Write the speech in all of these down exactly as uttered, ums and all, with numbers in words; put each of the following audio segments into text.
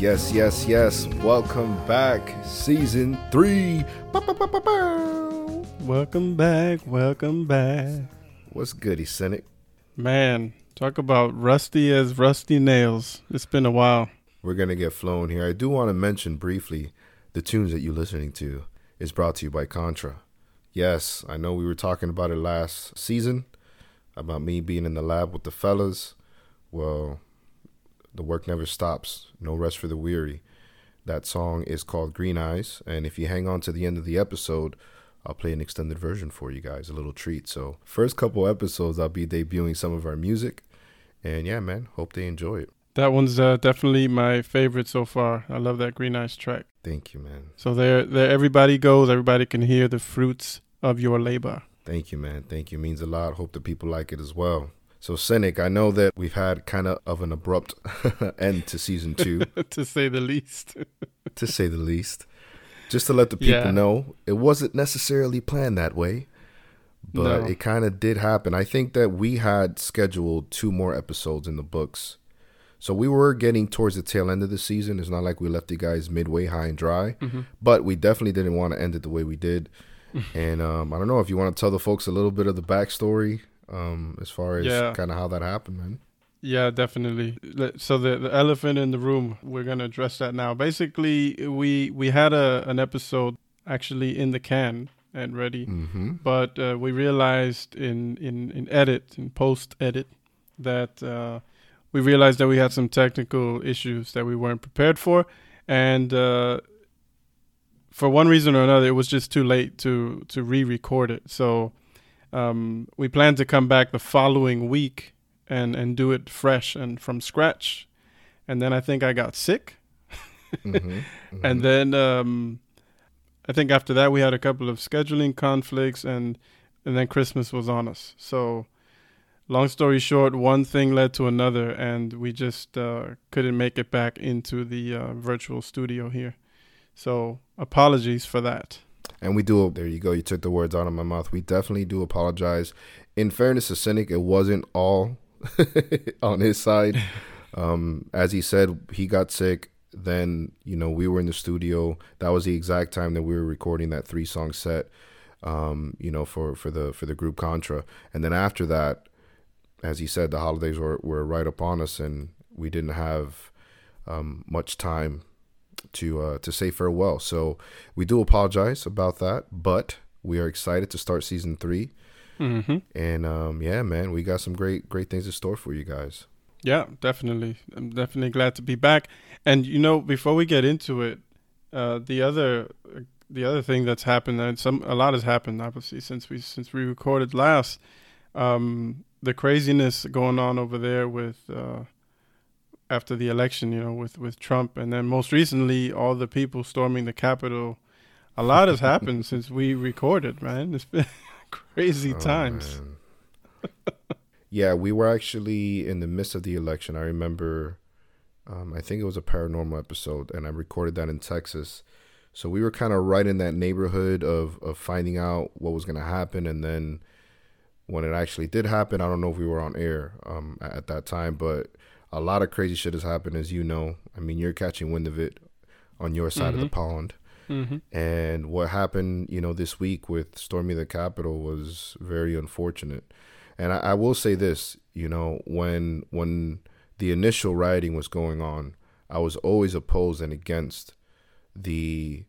Yes, yes, yes. Welcome back. Season three. Bow, bow, bow, bow, bow. Welcome back. Welcome back. What's good, E-Cynic? Man, talk about rusty as rusty nails. It's been a while. We're going to get flown here. I do want to mention briefly the tunes that you're listening to is brought to you by Contra. Yes, I know we were talking about it last season, about me being in the lab with the fellas. Well, the work never stops. No rest for the weary. That song is called Green Eyes. And if you hang on to the end of the episode, I'll play an extended version for you guys. A little treat. So first couple episodes, I'll be debuting some of our music. And yeah, man, hope they enjoy it. That one's uh, definitely my favorite so far. I love that Green Eyes track. Thank you, man. So there, there everybody goes. Everybody can hear the fruits of your labor. Thank you, man. Thank you. Means a lot. Hope the people like it as well. So, Cynic, I know that we've had kind of of an abrupt end to season two. To say the least. to say the least. Just to let the people yeah. know, it wasn't necessarily planned that way, but no. It kind of did happen. I think that we had scheduled two more episodes in the books. So we were getting towards the tail end of the season. It's not like we left the guys midway high and dry, mm-hmm. but we definitely didn't want to end it the way we did. and um, I don't know if you want to tell the folks a little bit of the backstory. Um, as far as yeah. kind of how that happened, man. Yeah, definitely. So the, the elephant in the room, we're going to address that now. Basically, we we had a an episode actually in the can and ready, mm-hmm. but uh, we realized in, in, in edit, in post-edit, that uh, we realized that we had some technical issues that we weren't prepared for, and uh, for one reason or another, it was just too late to, to re-record it, so... Um, we plan to come back the following week and, and do it fresh and from scratch. And then I think I got sick. mm-hmm, mm-hmm. And then um, I think after that we had a couple of scheduling conflicts and, and then Christmas was on us. So long story short, one thing led to another and we just uh, couldn't make it back into the uh, virtual studio here. So apologies for that. And we do, there you go, you took the words out of my mouth. We definitely do apologize. In fairness to Cynic, it wasn't all on his side. Um, as he said, he got sick. Then, you know, we were in the studio. That was the exact time that we were recording that three-song set, um, you know, for, for the for the group Contra. And then after that, as he said, the holidays were, were right upon us, and we didn't have um, much time to uh, to say farewell. So we do apologize about that, but we are excited to start season three. Mm-hmm. And um, yeah, man, we got some great, great things in store for you guys. Yeah, definitely. I'm definitely glad to be back. And, you know, before we get into it, uh, the other the other thing that's happened, and some a lot has happened, obviously, since we since we recorded last, um, the craziness going on over there with... Uh, after the election, you know, with, with Trump. And then most recently, all the people storming the Capitol A lot has happened since we recorded, man. It's been crazy oh, times. Yeah, we were actually in the midst of the election. I remember, um, I think it was a paranormal episode, and I recorded that in Texas. So we were kind of right in that neighborhood of, of finding out what was going to happen. And then when it actually did happen, I don't know if we were on air um, at that time, but a lot of crazy shit has happened, as you know. I mean, you're catching wind of it on your side mm-hmm. of the pond. Mm-hmm. And what happened, you know, this week with storming the Capitol was very unfortunate. And I, I will say this, you know, when when the initial rioting was going on, I was always opposed and against the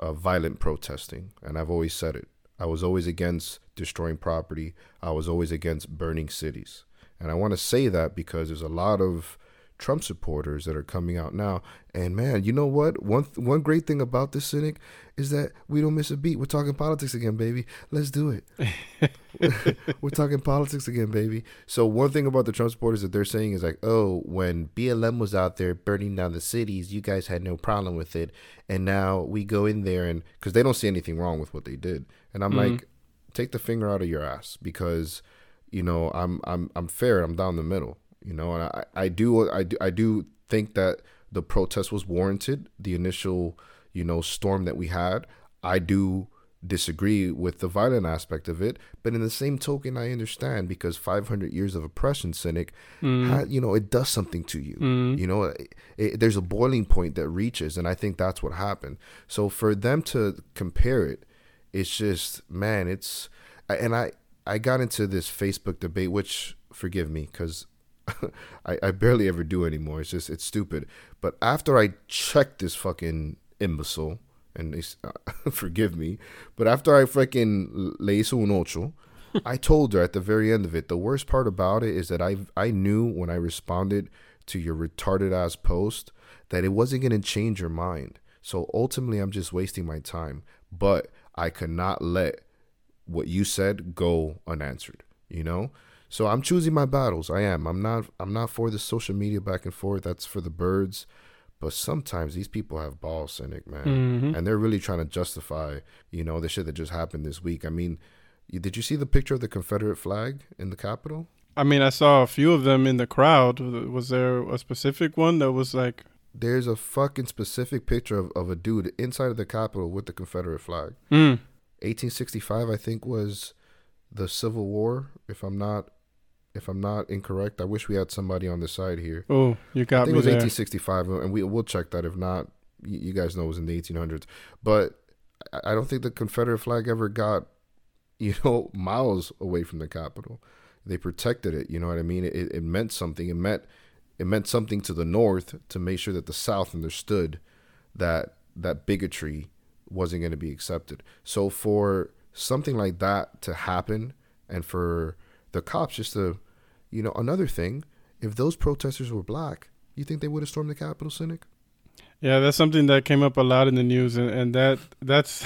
uh, violent protesting. And I've always said it. I was always against destroying property. I was always against burning cities. And I want to say that because there's a lot of Trump supporters that are coming out now. And man, you know what? One th- one great thing about this cynic is that we don't miss a beat. We're talking politics again, baby. Let's do it. We're talking politics again, baby. So one thing about the Trump supporters that they're saying is like, oh, when B L M was out there burning down the cities, you guys had no problem with it. And now we go in there and because they don't see anything wrong with what they did. And I'm mm-hmm. like, take the finger out of your ass because, you know, I'm I'm I'm fair. I'm down the middle. You know, and I, I do I do I do think that the protest was warranted. The initial, you know, storm that we had, I do disagree with the violent aspect of it. But in the same token, I understand because five hundred years of oppression, cynic, mm. ha, you know, it does something to you. Mm. You know, it, it, there's a boiling point that reaches. And I think that's what happened. So for them to compare it, it's just, man, it's and I I got into this Facebook debate, which forgive me, because I, I barely ever do anymore. It's just, it's stupid. But after I checked this fucking imbecile, and they, uh, forgive me, but after I freaking le hizo un ocho, I told her at the very end of it, the worst part about it is that I I knew when I responded to your retarded ass post that it wasn't going to change your mind. So ultimately, I'm just wasting my time. But I could not let what you said go unanswered, you know? So I'm choosing my battles. I am. I'm not I'm not for the social media back and forth. That's for the birds. But sometimes these people have balls, cynic, man. Mm-hmm. And they're really trying to justify, you know, the shit that just happened this week. I mean, did you see the picture of the Confederate flag in the Capitol? I mean, I saw a few of them in the crowd. Was there a specific one that was like... There's a fucking specific picture of, of a dude inside of the Capitol with the Confederate flag. Mm. eighteen sixty-five, I think, was the Civil War, if I'm not... If I'm not incorrect, I wish we had somebody on the side here. Oh, you got me there. I think it was eighteen sixty-five, and we, we'll check that. If not, you guys know it was in the eighteen hundreds. But I don't think the Confederate flag ever got, you know, miles away from the Capitol. They protected it, you know what I mean? It, it meant something. It meant it meant something to the North to make sure that the South understood that that bigotry wasn't going to be accepted. So for something like that to happen and for the cops just to... You know, another thing, if those protesters were black, you think they would have stormed the Capitol, cynic? Yeah, that's something that came up a lot in the news, and, and that that's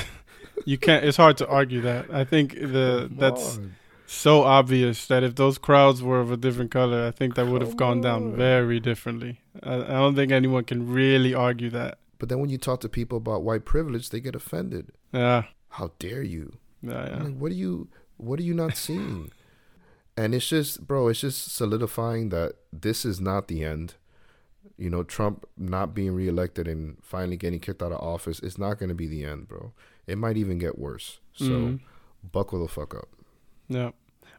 you can't. It's hard to argue that. I think the that's so obvious that if those crowds were of a different color, I think that would have gone down very differently. I, I don't think anyone can really argue that. But then when you talk to people about white privilege, they get offended. Yeah. How dare you? Yeah. yeah. Like, what are you? What are you not seeing? And it's just, bro, it's just solidifying that this is not the end. You know, Trump not being reelected and finally getting kicked out of office, it's not going to be the end, bro. It might even get worse. So mm. buckle the fuck up. Yeah.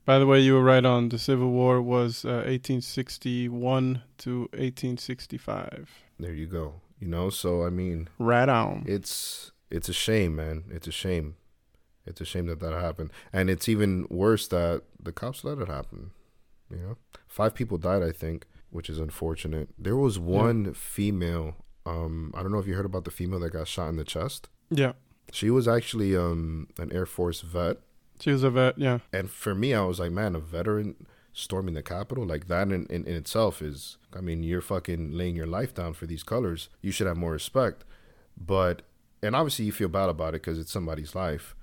By the way, you were right on. The Civil War was uh, eighteen sixty-one to eighteen sixty-five. There you go. You know, so, I mean. Right on. It's, it's a shame, man. It's a shame. It's a shame that that happened. And it's even worse that the cops let it happen. You know, five people died, I think, which is unfortunate. There was one yeah. female. Um, I don't know if you heard about the female that got shot in the chest. Yeah. She was actually um, an Air Force vet. She was a vet, yeah. And for me, I was like, man, a veteran storming the Capitol like that in, in, in itself is, I mean, you're fucking laying your life down for these colors. You should have more respect. But, and obviously you feel bad about it because it's somebody's life.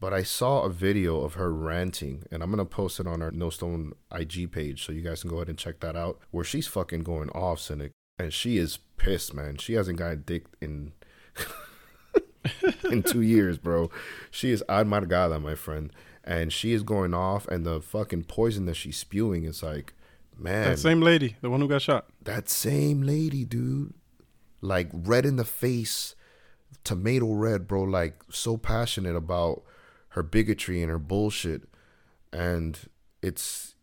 But I saw a video of her ranting, and I'm going to post it on our No Stone I G page, so you guys can go ahead and check that out, where she's fucking going off, cynic. And she is pissed, man. She hasn't gotten dick in in two years, bro. She is amargada, my friend. And she is going off, and the fucking poison that she's spewing is like, man. That same lady, the one who got shot. That same lady, dude. Like, red in the face, tomato red, bro. Like, so passionate about her bigotry and her bullshit. And it's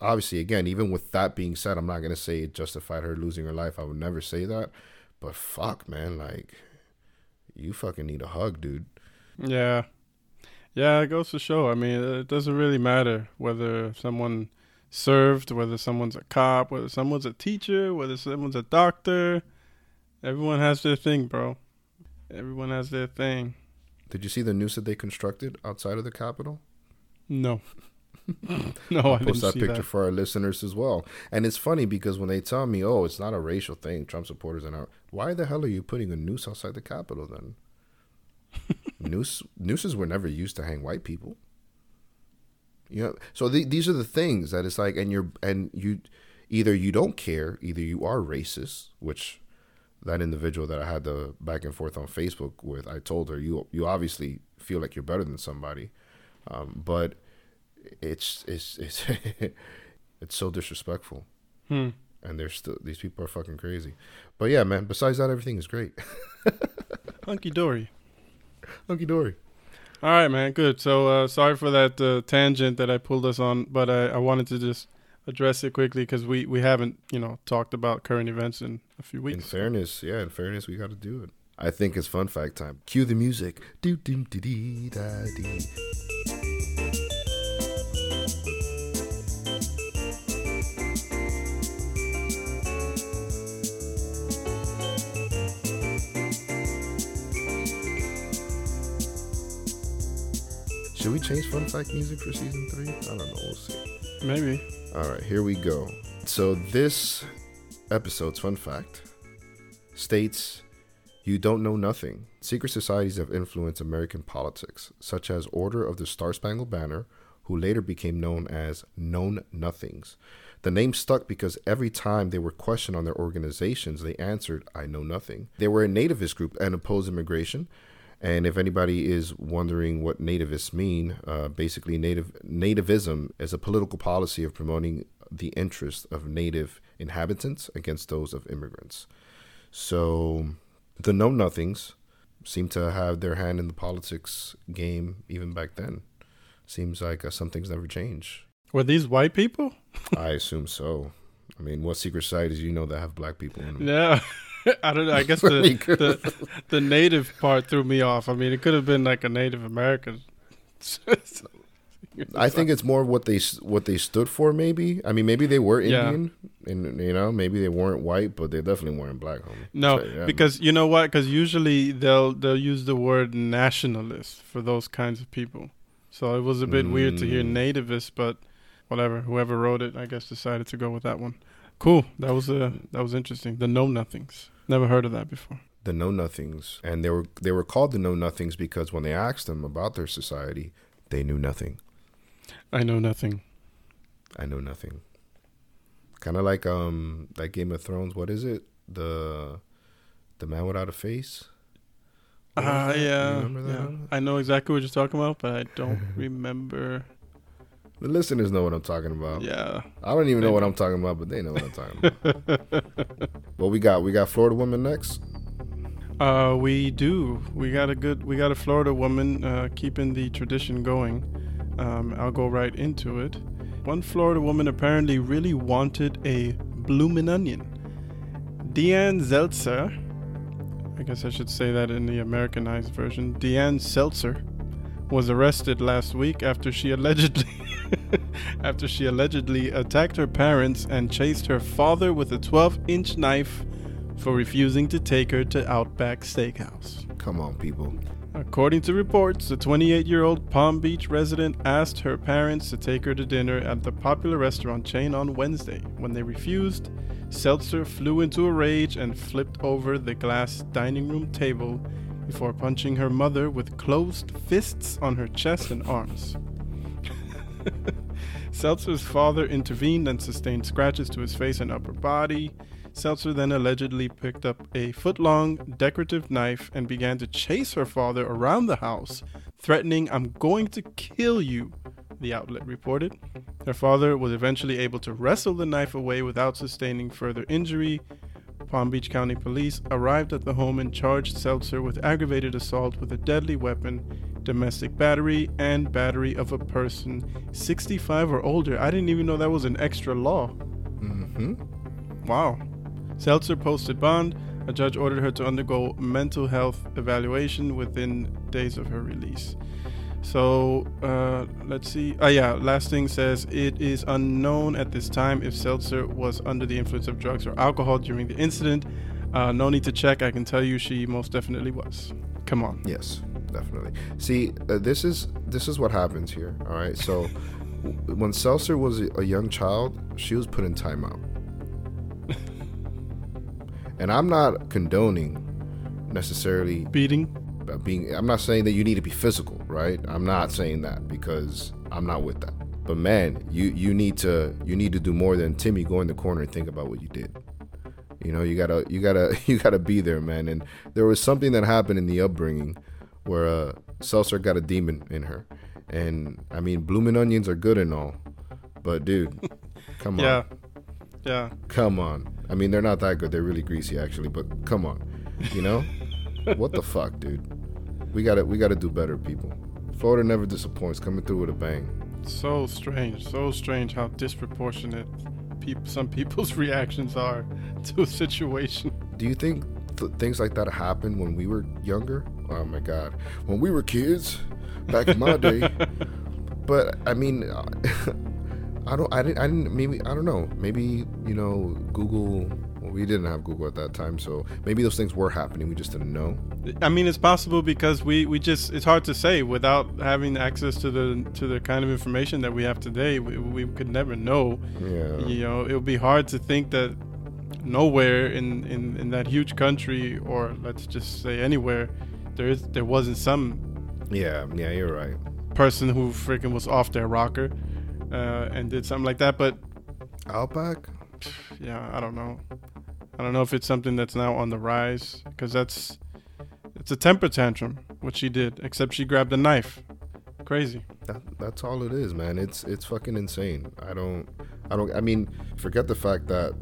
obviously, again, even with that being said, I'm not going to say it justified her losing her life. I would never say that. But fuck, man, like, you fucking need a hug, dude. Yeah. Yeah, it goes to show. I mean, it doesn't really matter whether someone served, whether someone's a cop, whether someone's a teacher, whether someone's a doctor. Everyone has their thing, bro. Everyone has their thing. Did you see the noose that they constructed outside of the Capitol? No. No, I'll I didn't see that. Post that picture for our listeners as well. And it's funny because when they tell me, oh, it's not a racial thing, Trump supporters are not. Why the hell are you putting a noose outside the Capitol then? Noose, nooses were never used to hang white people. You know, so the, these are the things that it's like, and you're, and you, either you don't care, either you are racist, which that individual that I had the back and forth on Facebook with, I told her, you, you obviously feel like you're better than somebody. Um, but it's, it's, it's, it's so disrespectful. Hmm. And they're still, these people are fucking crazy. But yeah, man, besides that, everything is great. Hunky dory. Hunky dory. All right, man. Good. So uh, sorry for that uh, tangent that I pulled us on, but I, I wanted to just address it quickly because we, we haven't, you know, talked about current events in a few weeks. In fairness, yeah, in fairness, we got to do it. I think it's fun fact time. Cue the music. Do do do dee da dee. Should we change fun fact music for season three? I don't know. We'll see. Maybe. All right, here we go. So this episode's fun fact states, you don't know nothing. Secret societies have influenced American politics, such as Order of the Star-Spangled Banner, who later became known as Known Nothings. The name stuck because every time they were questioned on their organizations, they answered, I know nothing. They were a nativist group and opposed immigration. And if anybody is wondering what nativists mean, uh, basically native nativism is a political policy of promoting the interests of native inhabitants against those of immigrants. So the Know Nothings seem to have their hand in the politics game even back then. Seems like uh, some things never change. Were these white people? I assume so. I mean, what secret societies do you know that have black people in them? Yeah. I don't know. I guess the, the the native part threw me off. I mean, it could have been like a Native American. I think it's more what they what they stood for. Maybe I mean, maybe they were Indian, yeah. And you know, maybe they weren't white, but they definitely weren't black. Homie. No, so, yeah, because you know what? Because usually they'll they'll use the word nationalist for those kinds of people. So it was a bit mm. weird to hear nativist, but whatever. Whoever wrote it, I guess, decided to go with that one. Cool. That was uh, that was interesting. The Know Nothings. Never heard of that before. The Know Nothings, and they were they were called the Know Nothings because when they asked them about their society, they knew nothing. I know nothing. I know nothing. Kind of like um that Game of Thrones. What is it? The the man without a face. Ah, uh, yeah. You remember that? Yeah. I know exactly what you're talking about, but I don't remember. The listeners know what I'm talking about. Yeah. I don't even know what I'm talking about, but they know what I'm talking about. What we got? We got Florida woman next? Uh, we do. We got a good, we got a Florida woman uh, keeping the tradition going. Um, I'll go right into it. One Florida woman apparently really wanted a bloomin' onion. Deanne Seltzer, I guess I should say that in the Americanized version, Deanne Seltzer, was arrested last week after she allegedly after she allegedly attacked her parents and chased her father with a twelve-inch knife for refusing to take her to Outback Steakhouse. Come on, people. According to reports, the twenty-eight-year-old Palm Beach resident asked her parents to take her to dinner at the popular restaurant chain on Wednesday. When they refused, Seltzer flew into a rage and flipped over the glass dining room table before punching her mother with closed fists on her chest and arms. Seltzer's father intervened and sustained scratches to his face and upper body. Seltzer then allegedly picked up a foot-long decorative knife and began to chase her father around the house, threatening, "I'm going to kill you," the outlet reported. Her father was eventually able to wrestle the knife away without sustaining further injury. Palm Beach County Police arrived at the home and charged Seltzer with aggravated assault with a deadly weapon, domestic battery, and battery of a person sixty-five or older. I didn't even know that was an extra law. Mm-hmm. Wow. Seltzer posted bond. A judge ordered her to undergo mental health evaluation within days of her release. So, uh, let's see. Oh, yeah. Last thing says, it is unknown at this time if Seltzer was under the influence of drugs or alcohol during the incident. Uh, no need to check. I can tell you she most definitely was. Come on. Yes, definitely. See, uh, this is this is what happens here. All right. So when Seltzer was a young child, she was put in timeout. And I'm not condoning necessarily beating. Being, I'm not saying that you need to be physical, right? I'm not saying that because I'm not with that. But man, you you need to you need to do more than Timmy go in the corner and think about what you did. You know, you gotta you gotta you gotta be there, man. And there was something that happened in the upbringing where uh, Seltzer got a demon in her. And I mean, blooming onions are good and all, but dude, come yeah. on. Yeah, yeah. Come on. I mean, they're not that good. They're really greasy actually, but come on. You know, what the fuck, dude. We gotta, we gotta do better, people. Florida never disappoints, coming through with a bang. So strange, so strange how disproportionate people, some people's reactions are to a situation. Do you think th- things like that happened when we were younger? Oh my God, when we were kids, back in my day. But I mean, I don't, I didn't, I didn't, maybe, I don't know. Maybe, you know, Google. We didn't have Google at that time, so maybe those things were happening. We just didn't know. I mean, it's possible because we, we just, it's hard to say without having access to the to the kind of information that we have today. We, we could never know. Yeah. You know, it would be hard to think that nowhere in, in, in that huge country, or let's just say anywhere, there is there wasn't some. Yeah, yeah, you're right. Person who freaking was off their rocker uh, and did something like that, but Outback. Yeah, I don't know. I don't know if it's something that's now on the rise, because that's, it's a temper tantrum, what she did, except she grabbed a knife. Crazy. That, that's all it is, man. It's it's fucking insane. I don't, I don't, I mean, forget the fact that,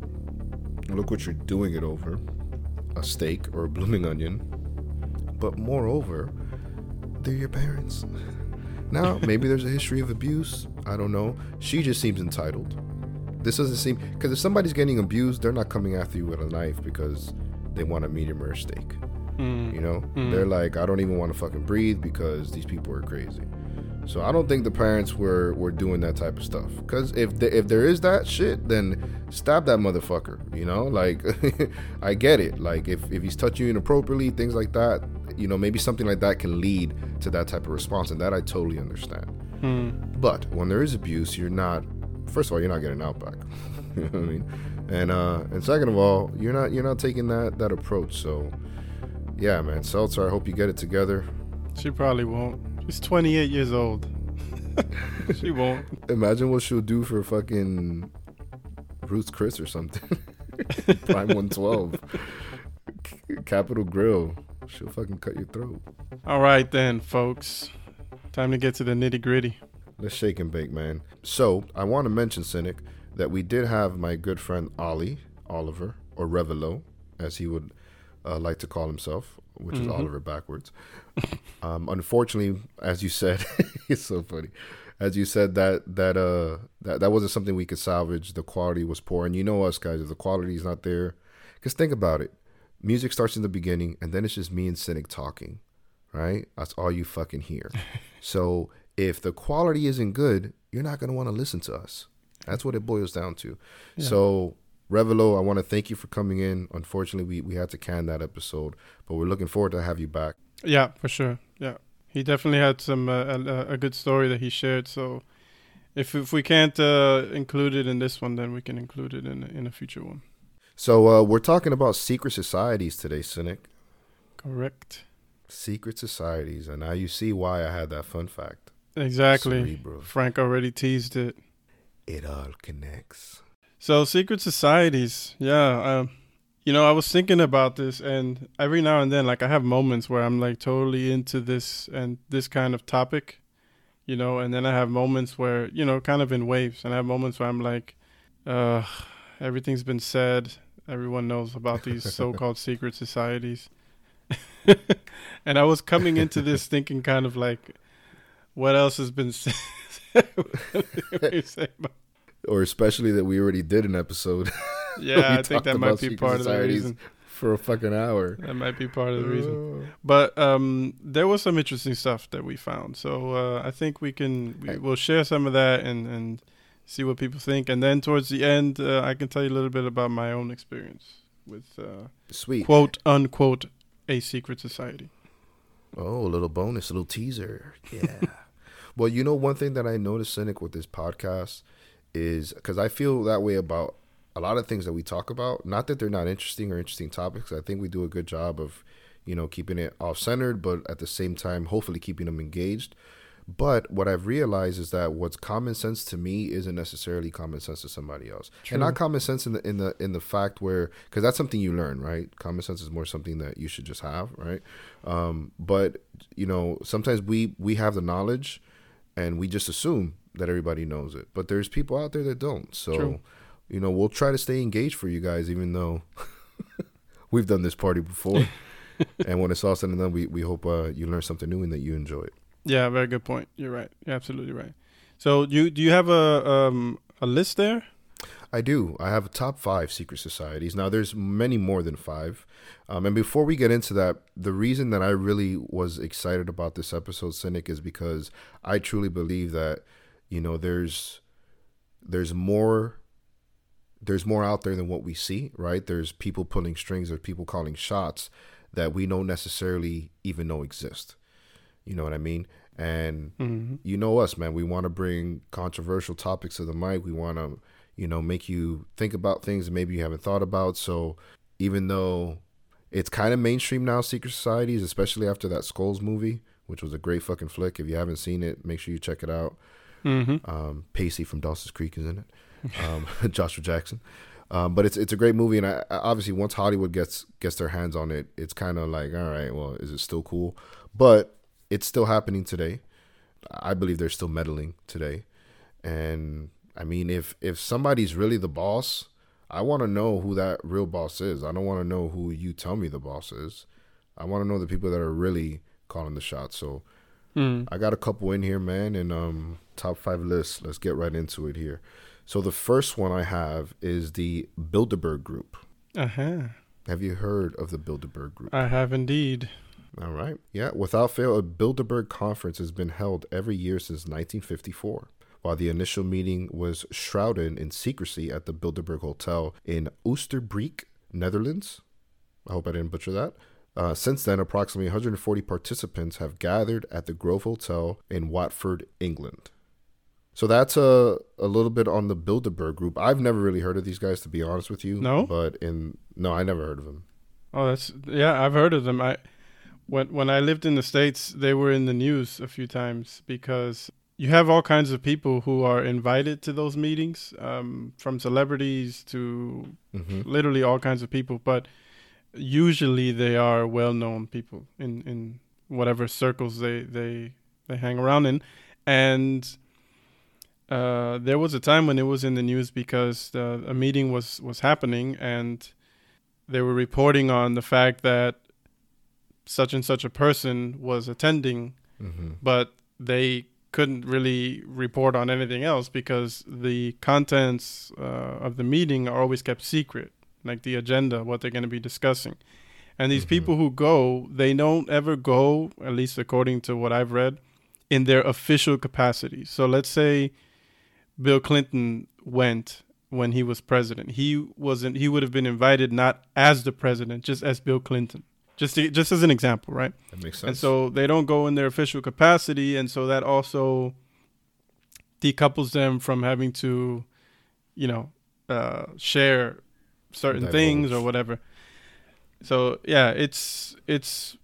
look what you're doing it over, a steak or a blooming onion, but moreover, they're your parents. Now, maybe there's a history of abuse. I don't know. She just seems entitled. This doesn't seem, because if somebody's getting abused, they're not coming after you with a knife because they want a medium rare steak. Mm. You know, mm. They're like, I don't even want to fucking breathe because these people are crazy. So I don't think the parents were, were doing that type of stuff. Because if the, if there is that shit, then stab that motherfucker. You know, like I get it. Like if, if he's touching you inappropriately, things like that. You know, maybe something like that can lead to that type of response, and that I totally understand. Mm. But when there is abuse, you're not. First of all, you're not getting Outback. You know what I mean? And uh, and second of all, you're not you're not taking that, that approach. So, yeah, man, Seltzer, I hope you get it together. She probably won't. She's twenty-eight years old. She won't. Imagine what she'll do for fucking Ruth's Chris or something. Prime one twelve. Capital Grill. She'll fucking cut your throat. All right then, folks. Time to get to the nitty-gritty. Let's shake and bake, man. So, I want to mention, Cynic, that we did have my good friend Ollie, Oliver, or Revelo, as he would uh, like to call himself, which mm-hmm. is Oliver backwards. um, unfortunately, as you said, it's so funny. As you said, that that uh that, that wasn't something we could salvage. The quality was poor. And you know us, guys, if the quality is not there, because think about it. Music starts in the beginning, and then it's just me and Cynic talking, right? That's all you fucking hear. So... if the quality isn't good, you're not going to want to listen to us. That's what it boils down to. Yeah. So, Revelo, I want to thank you for coming in. Unfortunately, we, we had to can that episode, but we're looking forward to have you back. Yeah, for sure. Yeah. He definitely had some uh, a, a good story that he shared. So, if if we can't uh, include it in this one, then we can include it in, in a future one. So, uh, we're talking about secret societies today, Cynic. Correct. Secret societies. And now you see why I had that fun fact. Exactly. Cerebral. Frank already teased it. It all connects. So secret societies. Yeah. Um, You know, I was thinking about this, and every now and then, like, I have moments where I'm, like, totally into this and this kind of topic, you know, and then I have moments where, you know, kind of in waves, and I have moments where I'm like, uh, everything's been said. Everyone knows about these so-called secret societies. And I was coming into this thinking kind of like, what else has been said? Or especially that we already did an episode. Yeah, I think that might be part of the reason. For a fucking hour. That might be part of the reason. But um, there was some interesting stuff that we found. So uh, I think we can, we, we'll share some of that and, and see what people think. And then towards the end, uh, I can tell you a little bit about my own experience with uh, sweet quote unquote a secret society. Oh, a little bonus, a little teaser. Yeah. Well, you know, one thing that I noticed, Cynic, with this podcast is because I feel that way about a lot of things that we talk about, not that they're not interesting or interesting topics. I think we do a good job of, you know, keeping it off-centered, but at the same time, hopefully keeping them engaged. But what I've realized is that what's common sense to me isn't necessarily common sense to somebody else. True. And not common sense in the in the in the fact where, because that's something you learn, right? Common sense is more something that you should just have, right? Um, but you know, sometimes we we have the knowledge, and we just assume that everybody knows it. But there's people out there that don't. So. True. You know, we'll try to stay engaged for you guys, even though we've done this party before. And when it's all said and done, we, we hope uh, you learn something new and that you enjoy it. Yeah, very good point. You're right. You're absolutely right. So you do you have a um, a list there? I do. I have a top five secret societies. Now, there's many more than five. Um, and before we get into that, the reason that I really was excited about this episode, Cynic, is because I truly believe that, you know, there's there's more... There's more out there than what we see, right? There's people pulling strings or people calling shots that we don't necessarily even know exist. You know what I mean? And mm-hmm. you know us, man. We want to bring controversial topics to the mic. We want to, you know, make you think about things that maybe you haven't thought about. So even though it's kind of mainstream now, secret societies, especially after that Skulls movie, which was a great fucking flick. If you haven't seen it, make sure you check it out. Mm-hmm. Um, Pacey from Dawson's Creek is in it. um, Joshua Jackson, um, but it's it's a great movie, and I, I, obviously once Hollywood gets gets their hands on it, it's kind of like, all right, well, is it still cool? But it's still happening today. I believe they're still meddling today, and I mean, if if somebody's really the boss, I want to know who that real boss is. I don't want to know who you tell me the boss is. I want to know the people that are really calling the shots. So mm. I got a couple in here, man, and um, top five lists. Let's get right into it here. So the first one I have is the Bilderberg Group. Uh-huh. Have you heard of the Bilderberg Group? I have indeed. All right. Yeah. Without fail, a Bilderberg conference has been held every year since nineteen fifty-four. While the initial meeting was shrouded in secrecy at the Bilderberg Hotel in Oosterbeek, Netherlands. I hope I didn't butcher that. Uh, since then, approximately one hundred forty participants have gathered at the Grove Hotel in Watford, England. So that's a, a little bit on the Bilderberg Group. I've never really heard of these guys, to be honest with you. No? But in no, I never heard of them. Oh, that's yeah, I've heard of them. I when when I lived in the States, they were in the news a few times because you have all kinds of people who are invited to those meetings, um, from celebrities to mm-hmm. literally all kinds of people. But usually they are well-known people in, in whatever circles they, they, they hang around in. And... Uh, there was a time when it was in the news because the, a meeting was, was happening and they were reporting on the fact that such and such a person was attending, mm-hmm. but they couldn't really report on anything else because the contents uh, of the meeting are always kept secret, like the agenda, what they're going to be discussing. And these mm-hmm. people who go, they don't ever go, at least according to what I've read, in their official capacity. So let's say... Bill Clinton went when he was president. He wasn't. He would have been invited not as the president, just as Bill Clinton. Just to, just as an example, right? That makes sense. And so they don't go in their official capacity, and so that also decouples them from having to, you know, uh, share certain that things moves. Or whatever. So yeah, it's it's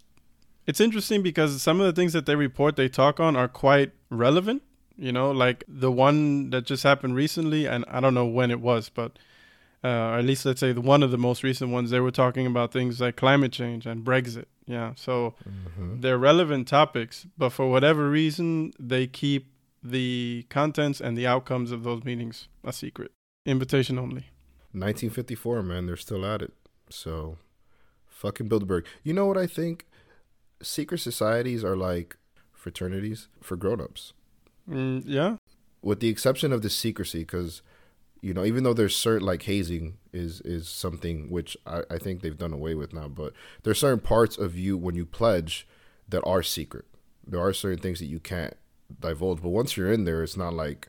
it's interesting because some of the things that they report, they talk on, are quite relevant. You know, like the one that just happened recently, and I don't know when it was, but uh, or at least let's say the, one of the most recent ones, they were talking about things like climate change and Brexit. Yeah. So mm-hmm. they're relevant topics, but for whatever reason, they keep the contents and the outcomes of those meetings a secret. Invitation only. nineteen fifty-four, man. They're still at it. So fucking Bilderberg. You know what I think? Secret societies are like fraternities for grown-ups. Mm, yeah. With the exception of the secrecy, because, you know, even though there's certain, like, hazing is is something which I, I think they've done away with now, but there's certain parts of you when you pledge that are secret. There are certain things that you can't divulge. But once you're in there, it's not like,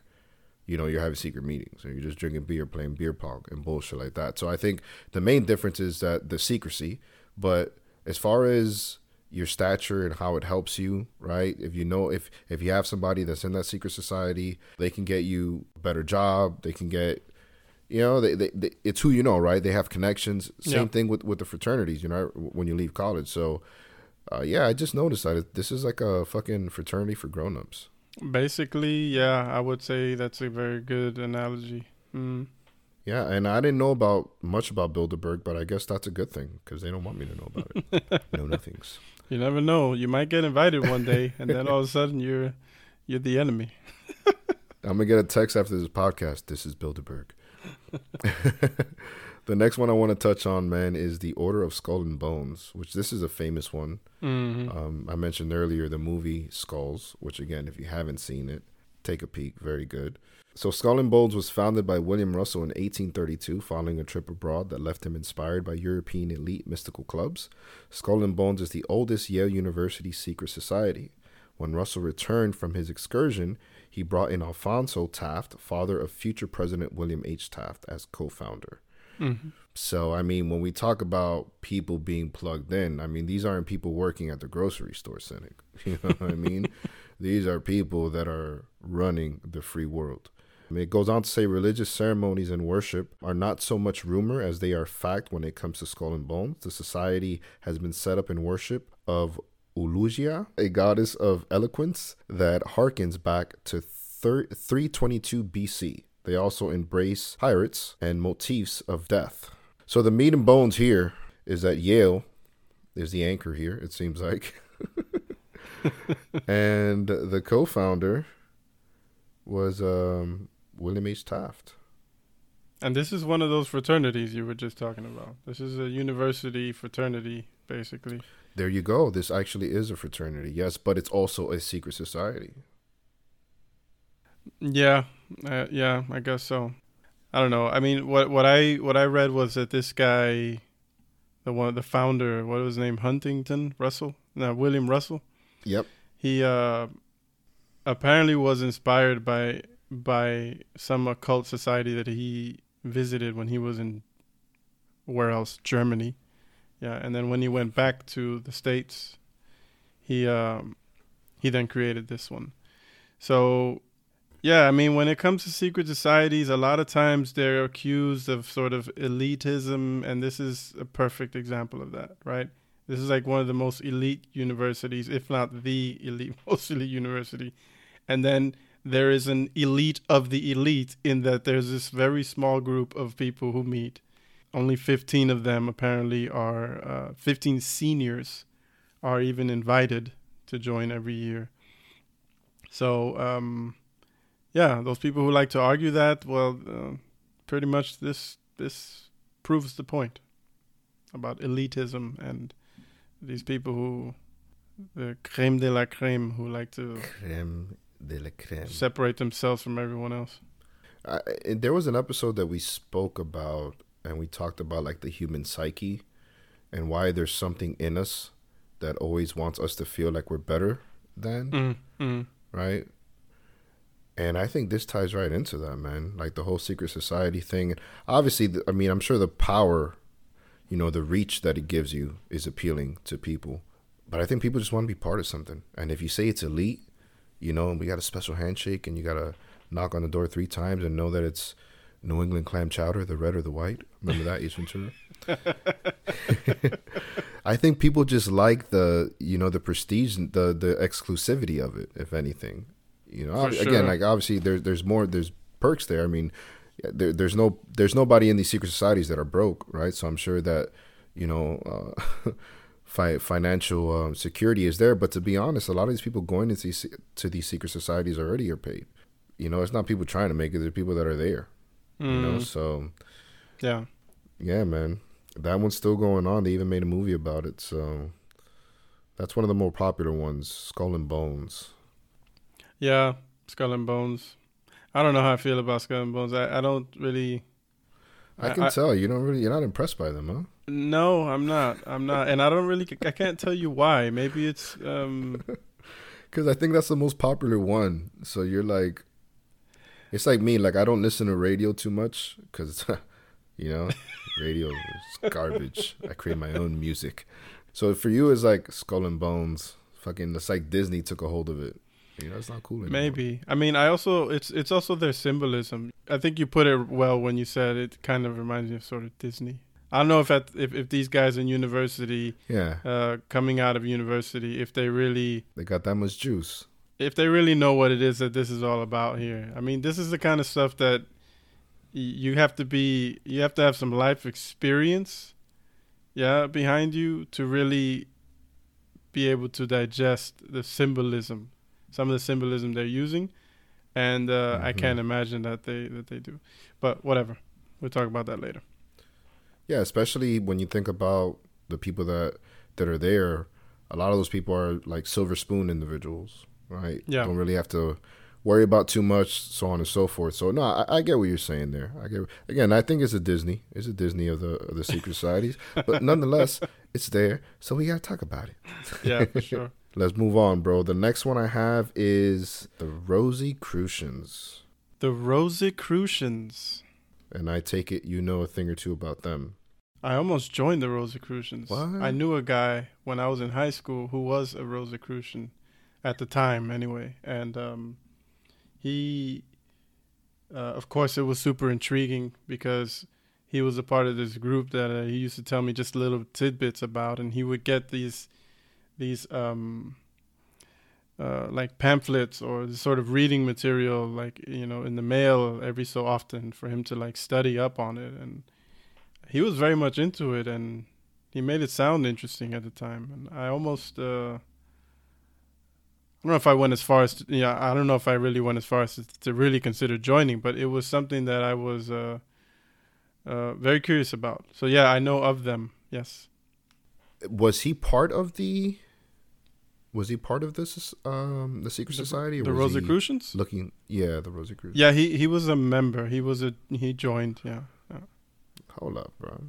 you know, you're having secret meetings or you're just drinking beer, playing beer pong and bullshit like that. So I think the main difference is that the secrecy, but as far as your stature and how it helps you, right? If you know, if if you have somebody that's in that secret society, they can get you a better job. They can get, you know, they, they, they it's who you know, right? They have connections. Same yeah. thing with, with the fraternities, you know, when you leave college. So, uh, yeah, I just noticed that this is like a fucking fraternity for grownups. Basically, yeah, I would say that's a very good analogy. Mm. Yeah, and I didn't know about much about Bilderberg, but I guess that's a good thing because they don't want me to know about it. No nothings. You never know. You might get invited one day, and then all of a sudden you're you're the enemy. I'm gonna get a text after this podcast. This is Bilderberg. The next one I want to touch on, man, is the Order of Skull and Bones, which this is a famous one. Mm-hmm. Um, I mentioned earlier the movie Skulls, which again, if you haven't seen it, take a peek. Very good. So Skull and Bones was founded by William Russell in eighteen thirty-two following a trip abroad that left him inspired by European elite mystical clubs. Skull and Bones is the oldest Yale University secret society. When Russell returned from his excursion, he brought in Alfonso Taft, father of future President William H. Taft, as co-founder. Mm-hmm. So, I mean, when we talk about people being plugged in, I mean, these aren't people working at the grocery store, cynic. You know what I mean? These are people that are running the free world. I mean, it goes on to say religious ceremonies and worship are not so much rumor as they are fact when it comes to Skull and Bones. The society has been set up in worship of Ulugia, a goddess of eloquence that harkens back to three twenty-two B C They also embrace pirates and motifs of death. So the meat and bones here is that Yale is the anchor here, it seems like. And the co-founder was um, William H. Taft. And this is one of those fraternities you were just talking about. This is a university fraternity, basically. There you go. This actually is a fraternity, yes, but it's also a secret society. Yeah, uh, yeah, I guess so. I don't know. I mean, what what I what I read was that this guy, the one, the founder, what was his name, Huntington Russell, no, William Russell. Yep. He uh, apparently was inspired by by some occult society that he visited when he was in where else, Germany. Yeah, and then when he went back to the States, he um, he then created this one. So. Yeah, I mean, when it comes to secret societies, a lot of times they're accused of sort of elitism, and this is a perfect example of that, right? This is like one of the most elite universities, if not the elite, most elite university. And then there is an elite of the elite in that there's this very small group of people who meet. Only fifteen of them apparently are, uh, fifteen seniors are even invited to join every year. So, um... yeah, those people who like to argue that, well, uh, pretty much this this proves the point about elitism and these people who, the crème de la crème, who like to crème de la crème. Separate themselves from everyone else. Uh, there was an episode that we spoke about, and we talked about like the human psyche and why there's something in us that always wants us to feel like we're better than, mm, mm. right? And I think this ties right into that, man. Like the whole secret society thing. Obviously, I mean, I'm sure the power, you know, the reach that it gives you is appealing to people. But I think people just want to be part of something. And if you say it's elite, you know, and we got a special handshake and you got to knock on the door three times and know that it's New England clam chowder, the red or the white. Remember that, East Ventura? I think people just like the, you know, the prestige, the the exclusivity of it, if anything. You know, For again, sure. like obviously there's there's more there's perks there. I mean, there, there's no there's nobody in these secret societies that are broke, right? So I'm sure that, you know, uh, fi- financial um, security is there. But to be honest, a lot of these people going into these, to these secret societies already are paid. You know, it's not people trying to make it; they're people that are there. Mm. You know, so yeah, yeah, man, that one's still going on. They even made a movie about it. So that's one of the more popular ones, Skull and Bones. Yeah, Skull and Bones. I don't know how I feel about Skull and Bones. I, I don't really. I can I, tell you don't really. You're not impressed by them, huh? No, I'm not. I'm not, and I don't really. I can't tell you why. Maybe it's um. Because I think that's the most popular one. So you're like, it's like me. Like I don't listen to radio too much because, you know, radio is garbage. I create my own music. So for you, it's like Skull and Bones. Fucking, it's like Disney took a hold of it. You know, it's not cool anymore. Maybe. I mean, I also it's it's also their symbolism. I think you put it well when you said it kind of reminds me of sort of Disney. I don't know if at, if, if these guys in university, yeah, uh, coming out of university, if they really they got that much juice, if they really know what it is that this is all about here. I mean, this is the kind of stuff that y- you have to be, you have to have some life experience, yeah, behind you to really be able to digest the symbolism. Some of the symbolism they're using, and uh, mm-hmm. I can't imagine that they that they do. But whatever, we'll talk about that later. Yeah, especially when you think about the people that that are there. A lot of those people are like silver spoon individuals, right? Yeah, don't really have to worry about too much, so on and so forth. So no, I, I get what you're saying there. I get again. I think it's a Disney. It's a Disney of the of the secret societies, but nonetheless, it's there. So we gotta talk about it. Yeah, for sure. Let's move on, bro. The next one I have is the Rosicrucians. The Rosicrucians. And I take it you know a thing or two about them. I almost joined the Rosicrucians. What? I knew a guy when I was in high school who was a Rosicrucian at the time anyway. And um, he, uh, of course, it was super intriguing because he was a part of this group that uh, he used to tell me just little tidbits about. And he would get these... these um uh like pamphlets or the sort of reading material, like, you know, in the mail every so often for him to like study up on it, and he was very much into it and he made it sound interesting at the time. And I almost uh I don't know if I went as far as to, yeah I don't know if I really went as far as to, to really consider joining, but it was something that I was uh uh very curious about. So yeah, I know of them. Yes. Was he part of the? Was he part of this? Um, the secret the, society, or the was Rosicrucians. Looking, yeah, the Rosicrucians. Yeah, he, he was a member. He was a he joined. Yeah. yeah. Hold up, bro.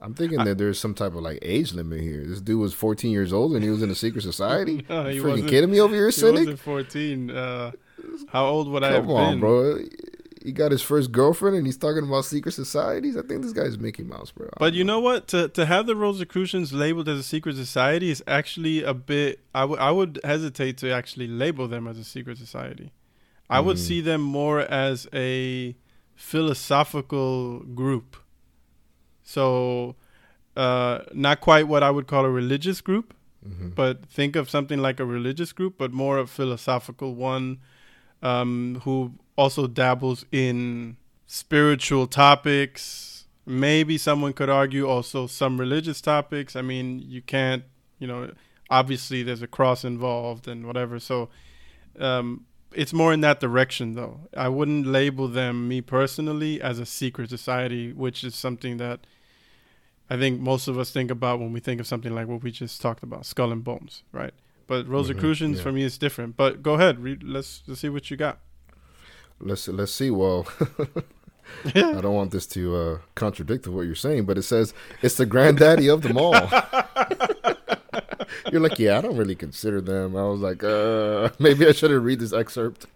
I'm thinking I, that there's some type of like age limit here. This dude was fourteen years old and he was in a secret society. No, you freaking kidding me over here, cynic? He wasn't fourteen. Uh, how old would Come I have on, been, bro? He got his first girlfriend and he's talking about secret societies. I think this guy's Mickey Mouse, bro. But you know, know what? To to have the Rosicrucians labeled as a secret society is actually a bit... I, w- I would hesitate to actually label them as a secret society. I mm. would see them more as a philosophical group. So uh, not quite what I would call a religious group, mm-hmm. but think of something like a religious group, but more a philosophical one um, who... also dabbles in spiritual topics. Maybe someone could argue also some religious topics. I mean, you can't, you know, obviously there's a cross involved and whatever. So um, it's more in that direction, though. I wouldn't label them, me personally, as a secret society, which is something that I think most of us think about when we think of something like what we just talked about, Skull and Bones, right? But Rosicrucians, mm-hmm, yeah. for me, is different. But go ahead. Read, let's, let's see what you got. Let's let's see. Well, I don't want this to uh, contradict what you're saying, but it says it's the granddaddy of them all. You're like, yeah, I don't really consider them. I was like, uh, maybe I shouldn't read this excerpt.